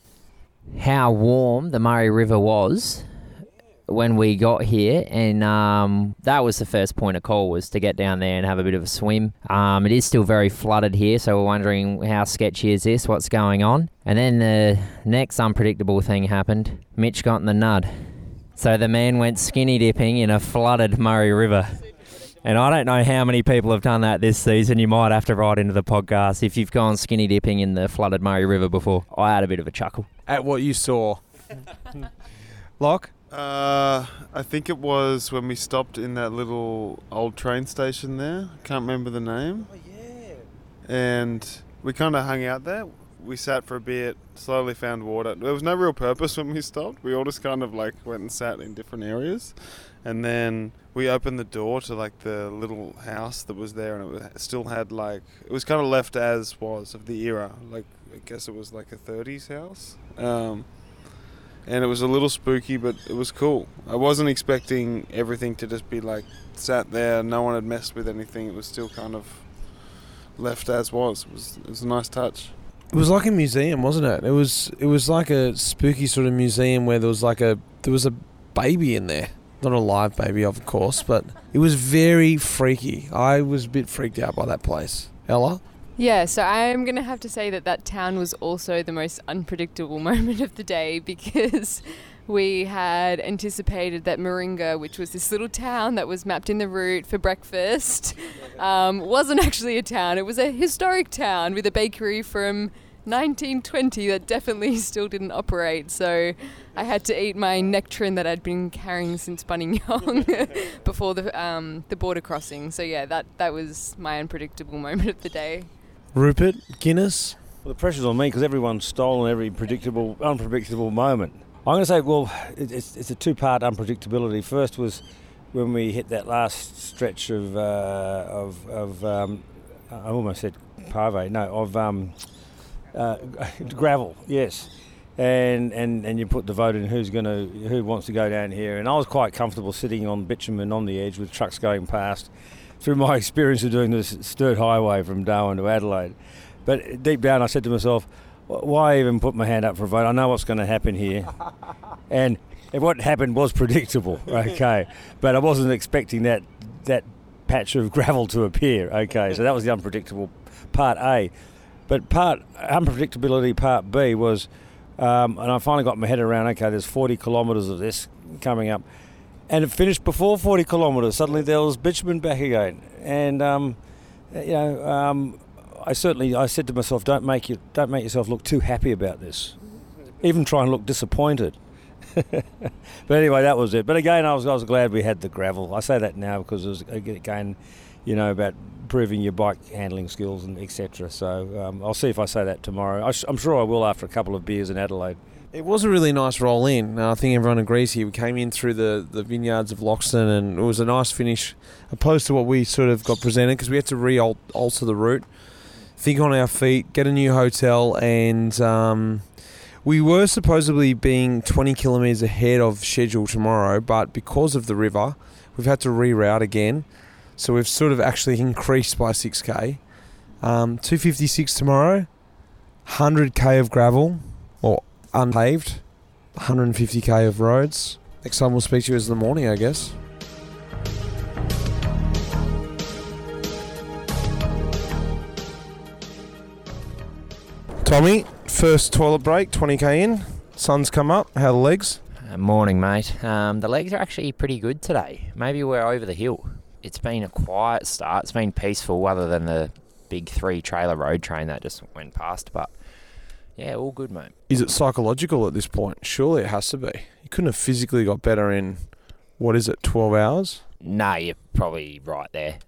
How warm the Murray River was when we got here, and that was the first point of call, was to get down there and have a bit of a swim. It is still very flooded here, so we're wondering how sketchy is this, what's going on. And then the next unpredictable thing happened. Mitch got in the nud. So the man went skinny dipping in a flooded Murray River. And I don't know how many people have done that this season. You might have to write into the podcast if you've gone skinny dipping in the flooded Murray River before. I had a bit of a chuckle at what you saw. Locke? I think it was when we stopped in that little old train station there. I can't remember the name. Oh, yeah. And we kind of hung out there. We sat for a bit, slowly found water. There was no real purpose when we stopped. We all just kind of went and sat in different areas. And then we opened the door to the little house that was there, and it still had it was kind of left as was of the era. I guess it was a 30s house. And it was a little spooky, but it was cool. I wasn't expecting everything to just be sat there. No one had messed with anything. It was still kind of left as was. It was a nice touch. It was like a museum, wasn't it? It was like a spooky sort of museum where there was a baby in there. Not a live baby, of course, but it was very freaky. I was a bit freaked out by that place. Ella? Yeah, so I'm going to have to say that town was also the most unpredictable moment of the day, because we had anticipated that Moringa, which was this little town that was mapped in the route for breakfast, wasn't actually a town. It was a historic town with a bakery from 1920 that definitely still didn't operate, so I had to eat my nectarine that I'd been carrying since Buninyong before the border crossing. So that was my unpredictable moment of the day. Rupert Guinness? Well, the pressure's on me because everyone's stolen every unpredictable moment. I'm going to say, well, it's a two-part unpredictability. First was when we hit that last stretch of I almost said pave, no, of gravel, yes, and you put the vote in who wants to go down here, and I was quite comfortable sitting on bitumen on the edge with trucks going past through my experience of doing this Sturt Highway from Darwin to Adelaide. But deep down I said to myself, why even put my hand up for a vote? I know what's going to happen here. And what happened was predictable, okay, but I wasn't expecting that patch of gravel to appear, okay, so that was the unpredictable part A. But part unpredictability, part B was, and I finally got my head around, okay, there's 40 kilometres of this coming up. And it finished before 40 kilometres. Suddenly there was bitumen back again. And, I said to myself, don't make yourself look too happy about this. Even try and look disappointed. But anyway, that was it. But again, I was glad we had the gravel. I say that now because it was, again, about improving your bike handling skills and etc. So I'll see if I say that tomorrow. I'm sure I will after a couple of beers in Adelaide. It was a really nice roll in. I think everyone agrees here. We came in through the vineyards of Loxton, and it was a nice finish, opposed to what we sort of got presented, because we had to re-alter the route, think on our feet, get a new hotel, and we were supposedly being 20 kilometres ahead of schedule tomorrow, but because of the river, we've had to reroute again. So we've sort of actually increased by 6k. 256 tomorrow, 100k of gravel, or unpaved, 150k of roads. Next time we'll speak to you is in the morning, I guess. Tommy, first toilet break, 20k in, sun's come up, how are the legs? Morning, mate. The legs are actually pretty good today. Maybe we're over the hill. It's been a quiet start. It's been peaceful other than the big three trailer road train that just went past. But, yeah, all good, mate. Is it psychological at this point? Surely it has to be. You couldn't have physically got better in, 12 hours? No, you're probably right there.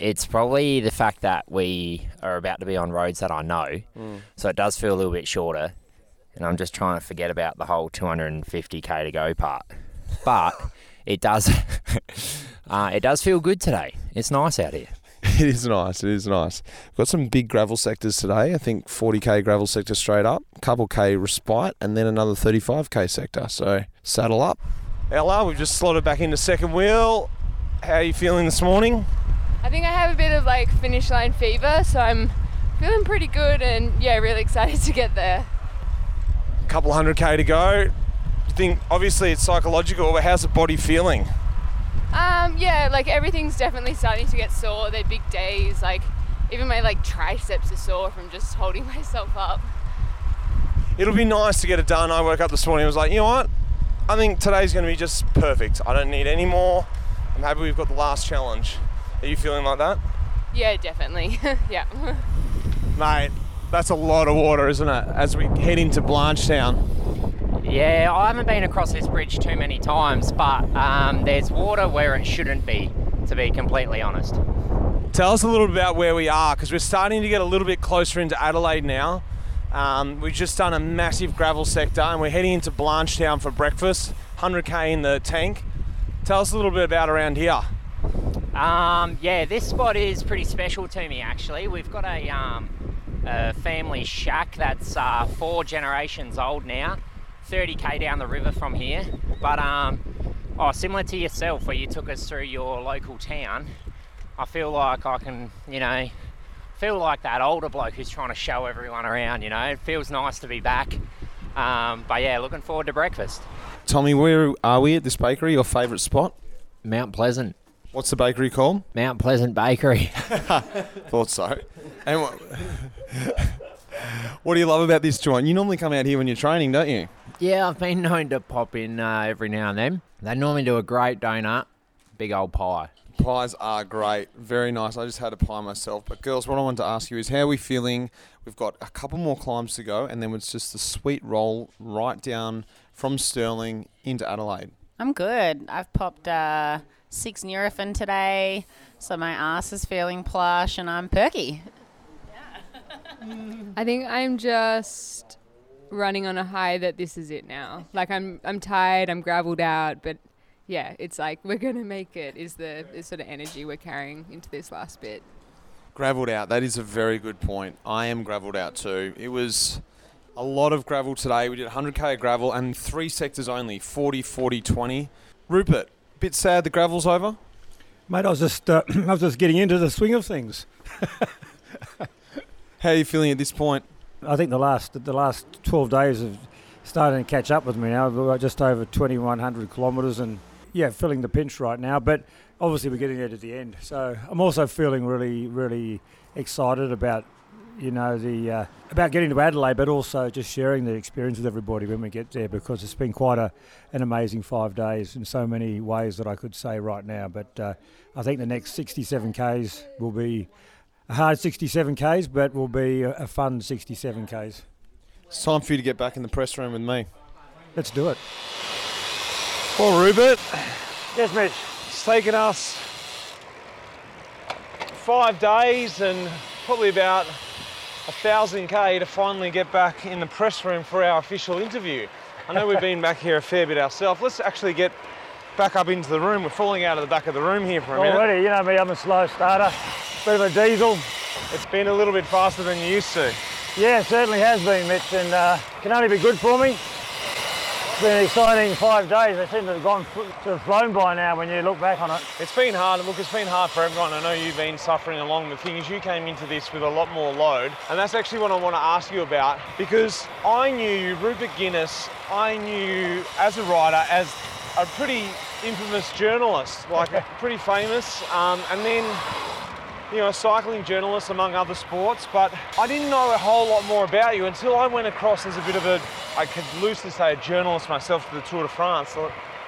It's probably the fact that we are about to be on roads that I know. Mm. So it does feel a little bit shorter. And I'm just trying to forget about the whole 250k to go part. But it does it does feel good today. It's nice out here. It is nice. We've got some big gravel sectors today. I think 40k gravel sector straight up, couple K respite, and then another 35k sector. So saddle up. Ella, we've just slotted back into second wheel. How are you feeling this morning? I think I have a bit of finish line fever, so I'm feeling pretty good and really excited to get there. Couple 100k to go. I think obviously it's psychological, but how's the body feeling? Everything's definitely starting to get sore. They're big days. Even my triceps are sore from just holding myself up. It'll be nice to get it done. I woke up this morning and was like, you know what? I think today's going to be just perfect. I don't need any more. I'm happy we've got the last challenge. Are you feeling like that? Yeah, definitely. Yeah. Mate. That's a lot of water, isn't it, as we head into Blanchetown? Yeah, I haven't been across this bridge too many times, but there's water where it shouldn't be, to be completely honest. Tell us a little bit about where we are, because we're starting to get a little bit closer into Adelaide now. We've just done a massive gravel sector, and we're heading into Blanchetown for breakfast, 100k in the tank. Tell us a little bit about around here. This spot is pretty special to me, actually. We've got a family shack that's 4 generations old now, 30k down the river from here. But similar to yourself, where you took us through your local town, I feel like I can, feel like that older bloke who's trying to show everyone around. It feels nice to be back. Looking forward to breakfast. Tommy, where are we at this bakery? Your favourite spot? Mount Pleasant. What's the bakery called? Mount Pleasant Bakery. Thought so. And what do you love about this joint? You normally come out here when you're training, don't you? Yeah, I've been known to pop in every now and then. They normally do a great donut, big old pie. Pies are great. Very nice. I just had a pie myself. But girls, what I wanted to ask you is, how are we feeling? We've got a couple more climbs to go, and then it's just the sweet roll right down from Stirling into Adelaide. I'm good. I've popped 6 Nurofen today, so my ass is feeling plush and I'm perky. Yeah. I think I'm just running on a high that this is it now. I'm tired, I'm graveled out, but yeah, it's we're going to make it is the sort of energy we're carrying into this last bit. Graveled out, that is a very good point. I am graveled out too. It was a lot of gravel today. We did 100k of gravel and 3 sectors only, 40, 40, 20. Rupert, bit sad the gravel's over? Mate, I was just I was just getting into the swing of things. How are you feeling at this point? I think the last 12 days have started to catch up with me now. We're just over 2,100 kilometres and, feeling the pinch right now. But obviously we're getting there to the end. So I'm also feeling really, really excited about about getting to Adelaide, but also just sharing the experience with everybody when we get there, because it's been quite an amazing 5 days in so many ways that I could say right now. But I think the next 67 Ks will be a hard 67 Ks, but will be a fun 67 Ks. It's time for you to get back in the press room with me. Let's do it. Well, Rupert. Yes, Mitch. It's taken us 5 days and probably about 1,000k to finally get back in the press room for our official interview. I know we've been back here a fair bit ourselves. Let's actually get back up into the room. We're falling out of the back of the room here for a minute. Already, me, I'm a slow starter. Bit of a diesel. It's been a little bit faster than you used to. Yeah, it certainly has been, Mitch, and can only be good for me. It's been an exciting 5 days. They seem to have flown by now when you look back on it. It's been hard. Look, it's been hard for everyone. I know you've been suffering along. The thing is, you came into this with a lot more load, and that's actually what I want to ask you about, because I knew Rupert Guinness. I knew you as a rider, as a pretty infamous journalist, pretty famous. And then you know, a cycling journalist among other sports, but I didn't know a whole lot more about you until I went across as a bit of a, I could loosely say a journalist myself to the Tour de France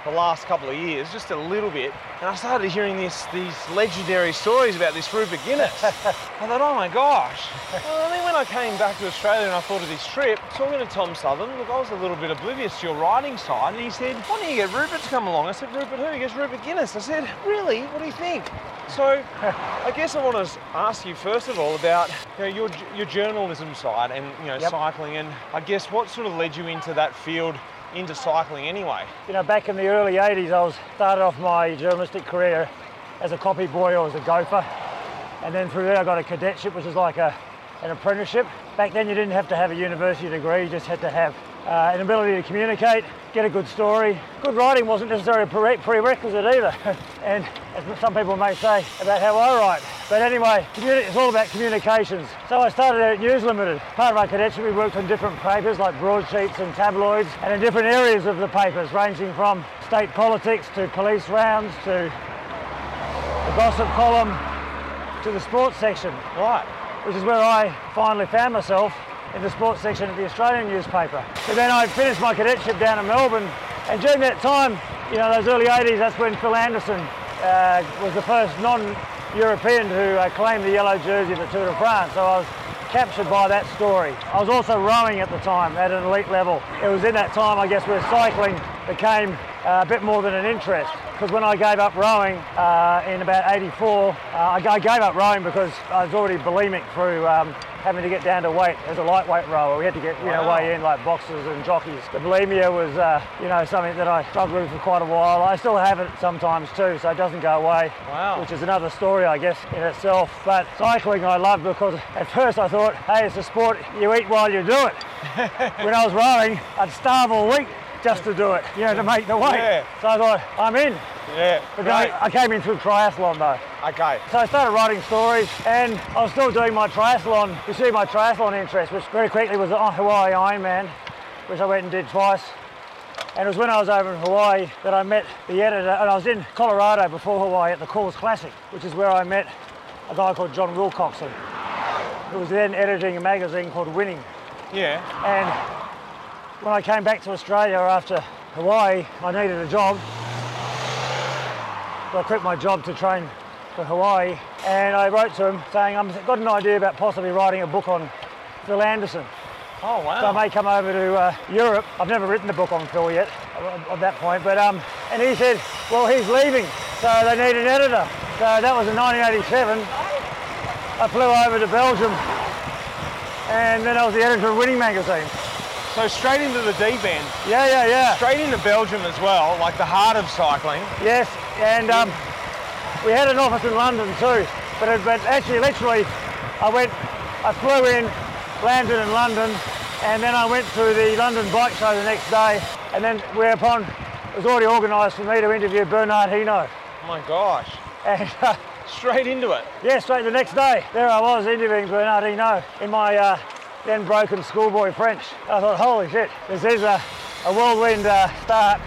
the last couple of years, just a little bit, and I started hearing these legendary stories about this Rupert Guinness. I thought, oh my gosh. Well, then when I came back to Australia and I thought of this trip, talking to Tom Southern, look, I was a little bit oblivious to your riding side, and he said, why don't you get Rupert to come along? I said, Rupert who? He goes, Rupert Guinness. I said, really? What do you think? So I guess I want to ask you first of all about, you know, your journalism side and, you know, cycling, and I guess what sort of led you into that field, into cycling anyway? You know, back in the early 80s, I started off my journalistic career as a copy boy or as a gopher. And then through there, I got a cadetship, which is like an apprenticeship. Back then, you didn't have to have a university degree. You just had to have an ability to communicate, get a good story. Good writing wasn't necessarily a prerequisite either. And as some people may say about how I write. But anyway, it's all about communications. So I started out at News Limited. Part of our cadetship, we worked on different papers like broadsheets and tabloids, and in different areas of the papers, ranging from state politics to police rounds to the gossip column to the sports section. Right. Which is where I finally found myself, in the sports section of the Australian newspaper. So then I finished my cadetship down in Melbourne, and during that time, you know, those early 80s, that's when Phil Anderson was the first non-European who claimed the yellow jersey at the Tour de France, so I was captured by that story. I was also rowing at the time at an elite level. It was in that time, I guess, where cycling became a bit more than an interest, because when I gave up rowing in about 84, I gave up rowing because I was already bulimic through having to get down to weight as a lightweight rower. We had to get, you know, weigh in like boxers and jockeys. The bulimia was, you know, something that I struggled with for quite a while. I still have it sometimes too, so it doesn't go away. Wow. Which is another story, I guess, in itself. But cycling I love because at first I thought, hey, it's a sport you eat while you do it. When I was rowing, I'd starve all week just to do it, you know, to make the weight. Yeah. So I thought, I'm in. Yeah, but I came in through triathlon though. Okay. So I started writing stories, and I was still doing my triathlon, pursued my triathlon interest, which very quickly was the Hawaii Ironman, which I went and did twice. And it was when I was over in Hawaii that I met the editor, and I was in Colorado before Hawaii at the Coors Classic, which is where I met a guy called John Wilcoxon, who was then editing a magazine called Winning. Yeah. And when I came back to Australia after Hawaii, I needed a job. I quit my job to train for Hawaii, and I wrote to him saying I've got an idea about possibly writing a book on Phil Anderson. Oh wow! So I may come over to Europe. I've never written a book on Phil yet at that point, but and he said, well, he's leaving, so they need an editor. So that was in 1987. I flew over to Belgium, and then I was the editor of Winning magazine. So straight into the deep end. Yeah. Straight into Belgium as well, like the heart of cycling. Yes, and we had an office in London too, but actually literally I flew in, landed in London, and then I went to the London Bike Show the next day, and then whereupon it was already organised for me to interview Bernard Hinault. Oh my gosh. And, straight into it. Yeah, straight the next day. There I was interviewing Bernard Hinault in my then broken schoolboy French. I thought, holy shit, this is a whirlwind start.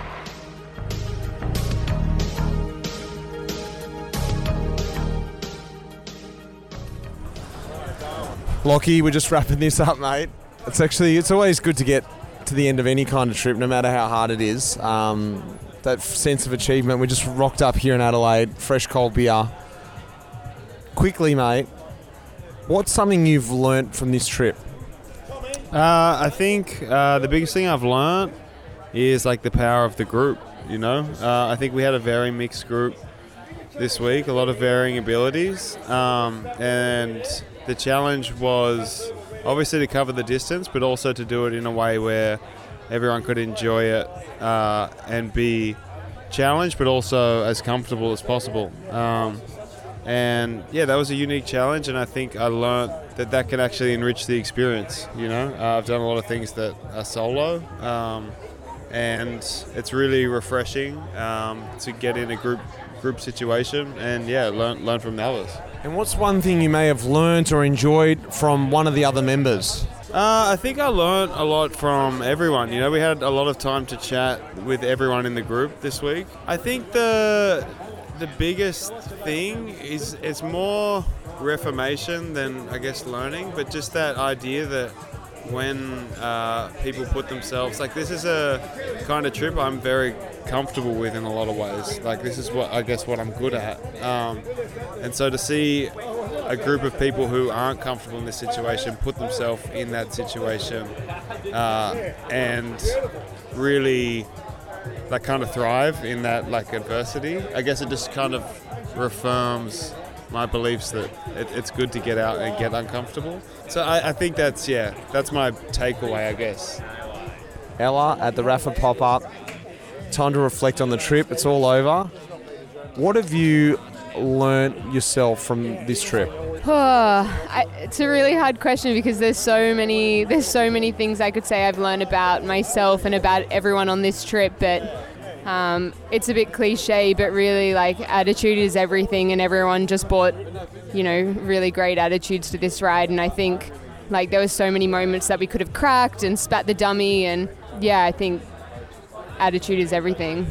Lockie, we're just wrapping this up, mate. It's always good to get to the end of any kind of trip, no matter how hard it is. That sense of achievement. We just rocked up here in Adelaide, fresh cold beer. Quickly, mate, what's something you've learnt from this trip? I think the biggest thing I've learnt is like the power of the group, you know. I think we had a very mixed group this week, a lot of varying abilities, and the challenge was obviously to cover the distance, but also to do it in a way where everyone could enjoy it and be challenged, but also as comfortable as possible. And yeah, that was a unique challenge, and I think I learned that can actually enrich the experience, you know. I've done a lot of things that are solo, and it's really refreshing to get in a group situation and yeah, learn from the others. And what's one thing you may have learned or enjoyed from one of the other members? I think I learned a lot from everyone. You know, we had a lot of time to chat with everyone in the group this week. I think the the biggest thing is it's more reformation than, I guess, learning, but just that idea that when people put themselves, like, this is a kind of trip I'm very comfortable with in a lot of ways. Like, this is what I guess what I'm good at, and so to see a group of people who aren't comfortable in this situation put themselves in that situation and really like kind of thrive in that like adversity, I guess it just kind of reaffirms my beliefs that it's good to get out and get uncomfortable. So I think that's my takeaway, I guess. Ella at the Rapha pop-up, time to reflect on the trip. It's all over. What have you learnt yourself from this trip? It's a really hard question because there's so many things I could say I've learned about myself and about everyone on this trip, but it's a bit cliche, but really, like, attitude is everything, and everyone just brought, you know, really great attitudes to this ride. And I think, like, there were so many moments that we could have cracked and spat the dummy, and yeah, I think attitude is everything.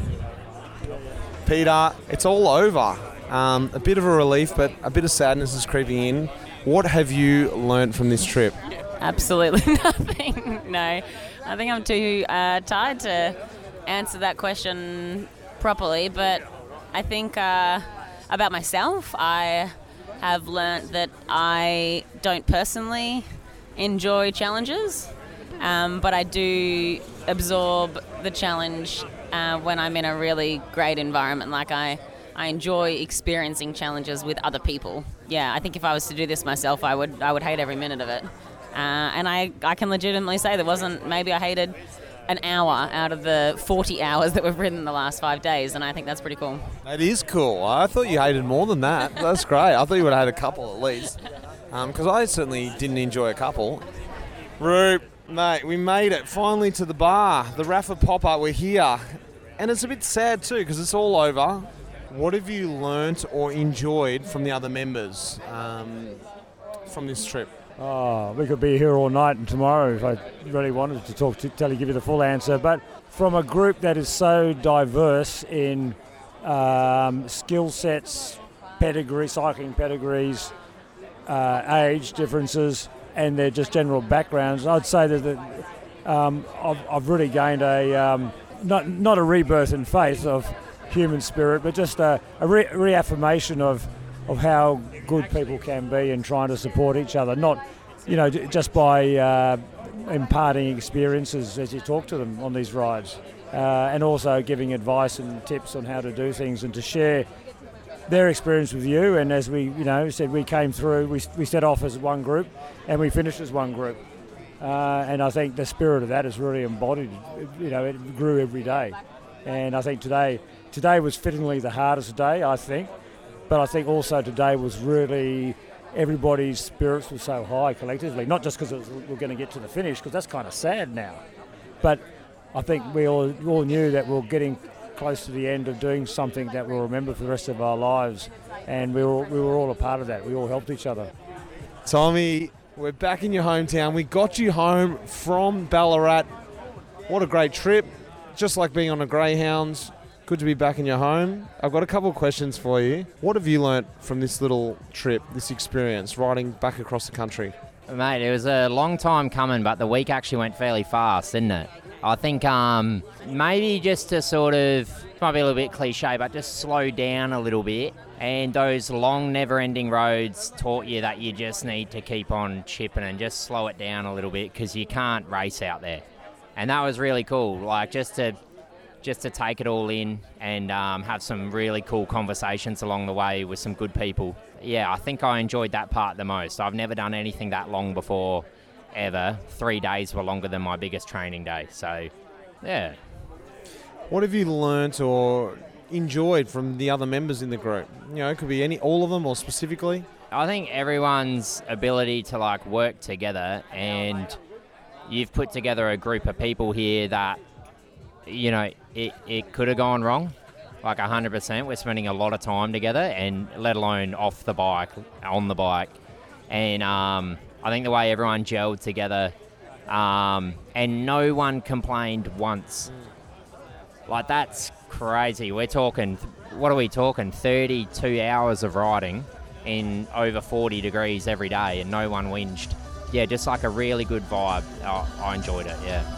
Peter, it's all over. A bit of a relief, but a bit of sadness is creeping in. What have you learnt from this trip? Absolutely nothing. No, I think I'm too tired to answer that question properly, but I think about myself, I have learnt that I don't personally enjoy challenges, but I do absorb the challenge when I'm in a really great environment. Like, I enjoy experiencing challenges with other people. Yeah, I think if I was to do this myself, I would hate every minute of it, and I can legitimately say there wasn't, maybe I hated an hour out of the 40 hours that we've ridden the last 5 days, and I think that's pretty cool. It is cool. I thought you hated more than that. That's great. I thought you would have had a couple at least, because I certainly didn't enjoy a couple. Roop, mate, we made it finally to the bar. The Rapha pop-up, we're here. And it's a bit sad too, because it's all over. What have you learnt or enjoyed from the other members from this trip? Oh, we could be here all night and tomorrow if I really wanted to give you the full answer. But from a group that is so diverse in skill sets, pedigree, cycling pedigrees, age differences, and their just general backgrounds, I'd say that I've really gained a not a rebirth in faith of human spirit, but just a reaffirmation of how good people can be in trying to support each other, not, you know, just by imparting experiences as you talk to them on these rides, and also giving advice and tips on how to do things and to share their experience with you. And as we, you know, said, we came through, we set off as one group and we finished as one group. And I think the spirit of that is really embodied. You know, it grew every day. And I think today was fittingly the hardest day, I think. But I think also today was really, everybody's spirits were so high collectively, not just because we're going to get to the finish, because that's kind of sad now. But I think we all knew that we're getting close to the end of doing something that we'll remember for the rest of our lives. And we were all a part of that. We all helped each other. Tommy, we're back in your hometown. We got you home from Ballarat. What a great trip. Just like being on a greyhound. Good to be back in your home. I've got a couple of questions for you. What have you learnt from this little trip, this experience, riding back across the country? Mate, it was a long time coming, but the week actually went fairly fast, didn't it? I think maybe just to sort of, might be a little bit cliche, but just slow down a little bit. And those long, never-ending roads taught you that you just need to keep on chipping and just slow it down a little bit, because you can't race out there. And that was really cool, like just to take it all in and have some really cool conversations along the way with some good people. Yeah, I think I enjoyed that part the most. I've never done anything that long before, ever. 3 days were longer than my biggest training day, so yeah. What have you learnt or enjoyed from the other members in the group? You know, it could be all of them or specifically. I think everyone's ability to like work together, and you've put together a group of people here that, you know, it could have gone wrong, like 100%. We're spending a lot of time together, and let alone off the bike, on the bike. And I think the way everyone gelled together, and no one complained once. Like, that's crazy. We're talking, what are we talking, 32 hours of riding in over 40 degrees every day, and no one whinged. Yeah, just like a really good vibe. Oh, I enjoyed it, yeah.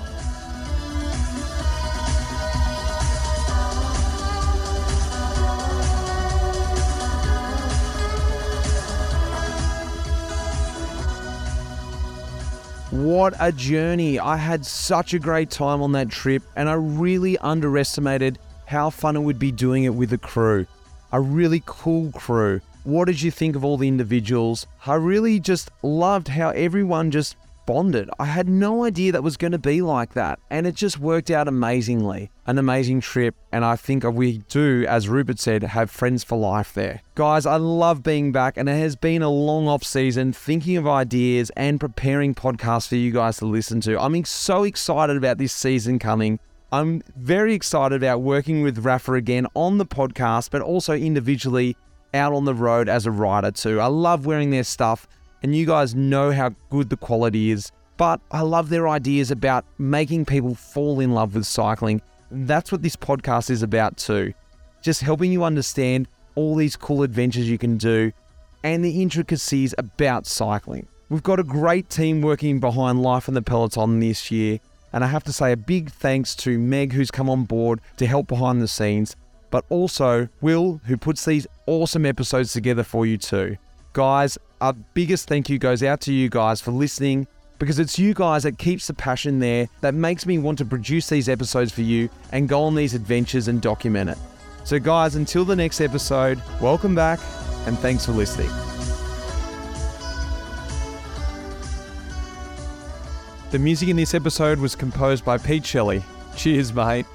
What a journey. I had such a great time on that trip, and I really underestimated how fun it would be doing it with a crew. A really cool crew. What did you think of all the individuals? I really just loved how everyone just bonded. I had no idea that was going to be like that, and it just worked out amazingly. An amazing trip, and I think we do, as Rupert said, have friends for life there. Guys, I love being back, and it has been a long off season thinking of ideas and preparing podcasts for you guys to listen to. I'm so excited about this season coming. I'm very excited about working with Rapha again on the podcast, but also individually out on the road as a rider too. I love wearing their stuff, and you guys know how good the quality is, but I love their ideas about making people fall in love with cycling. That's what this podcast is about too. Just helping you understand all these cool adventures you can do and the intricacies about cycling. We've got a great team working behind Life in the Peloton this year, and I have to say a big thanks to Meg, who's come on board to help behind the scenes, but also Will, who puts these awesome episodes together for you too. Guys, our biggest thank you goes out to you guys for listening, because it's you guys that keeps the passion there, that makes me want to produce these episodes for you and go on these adventures and document it. So guys, until the next episode, welcome back and thanks for listening. The music in this episode was composed by Pete Shelley. Cheers, mate.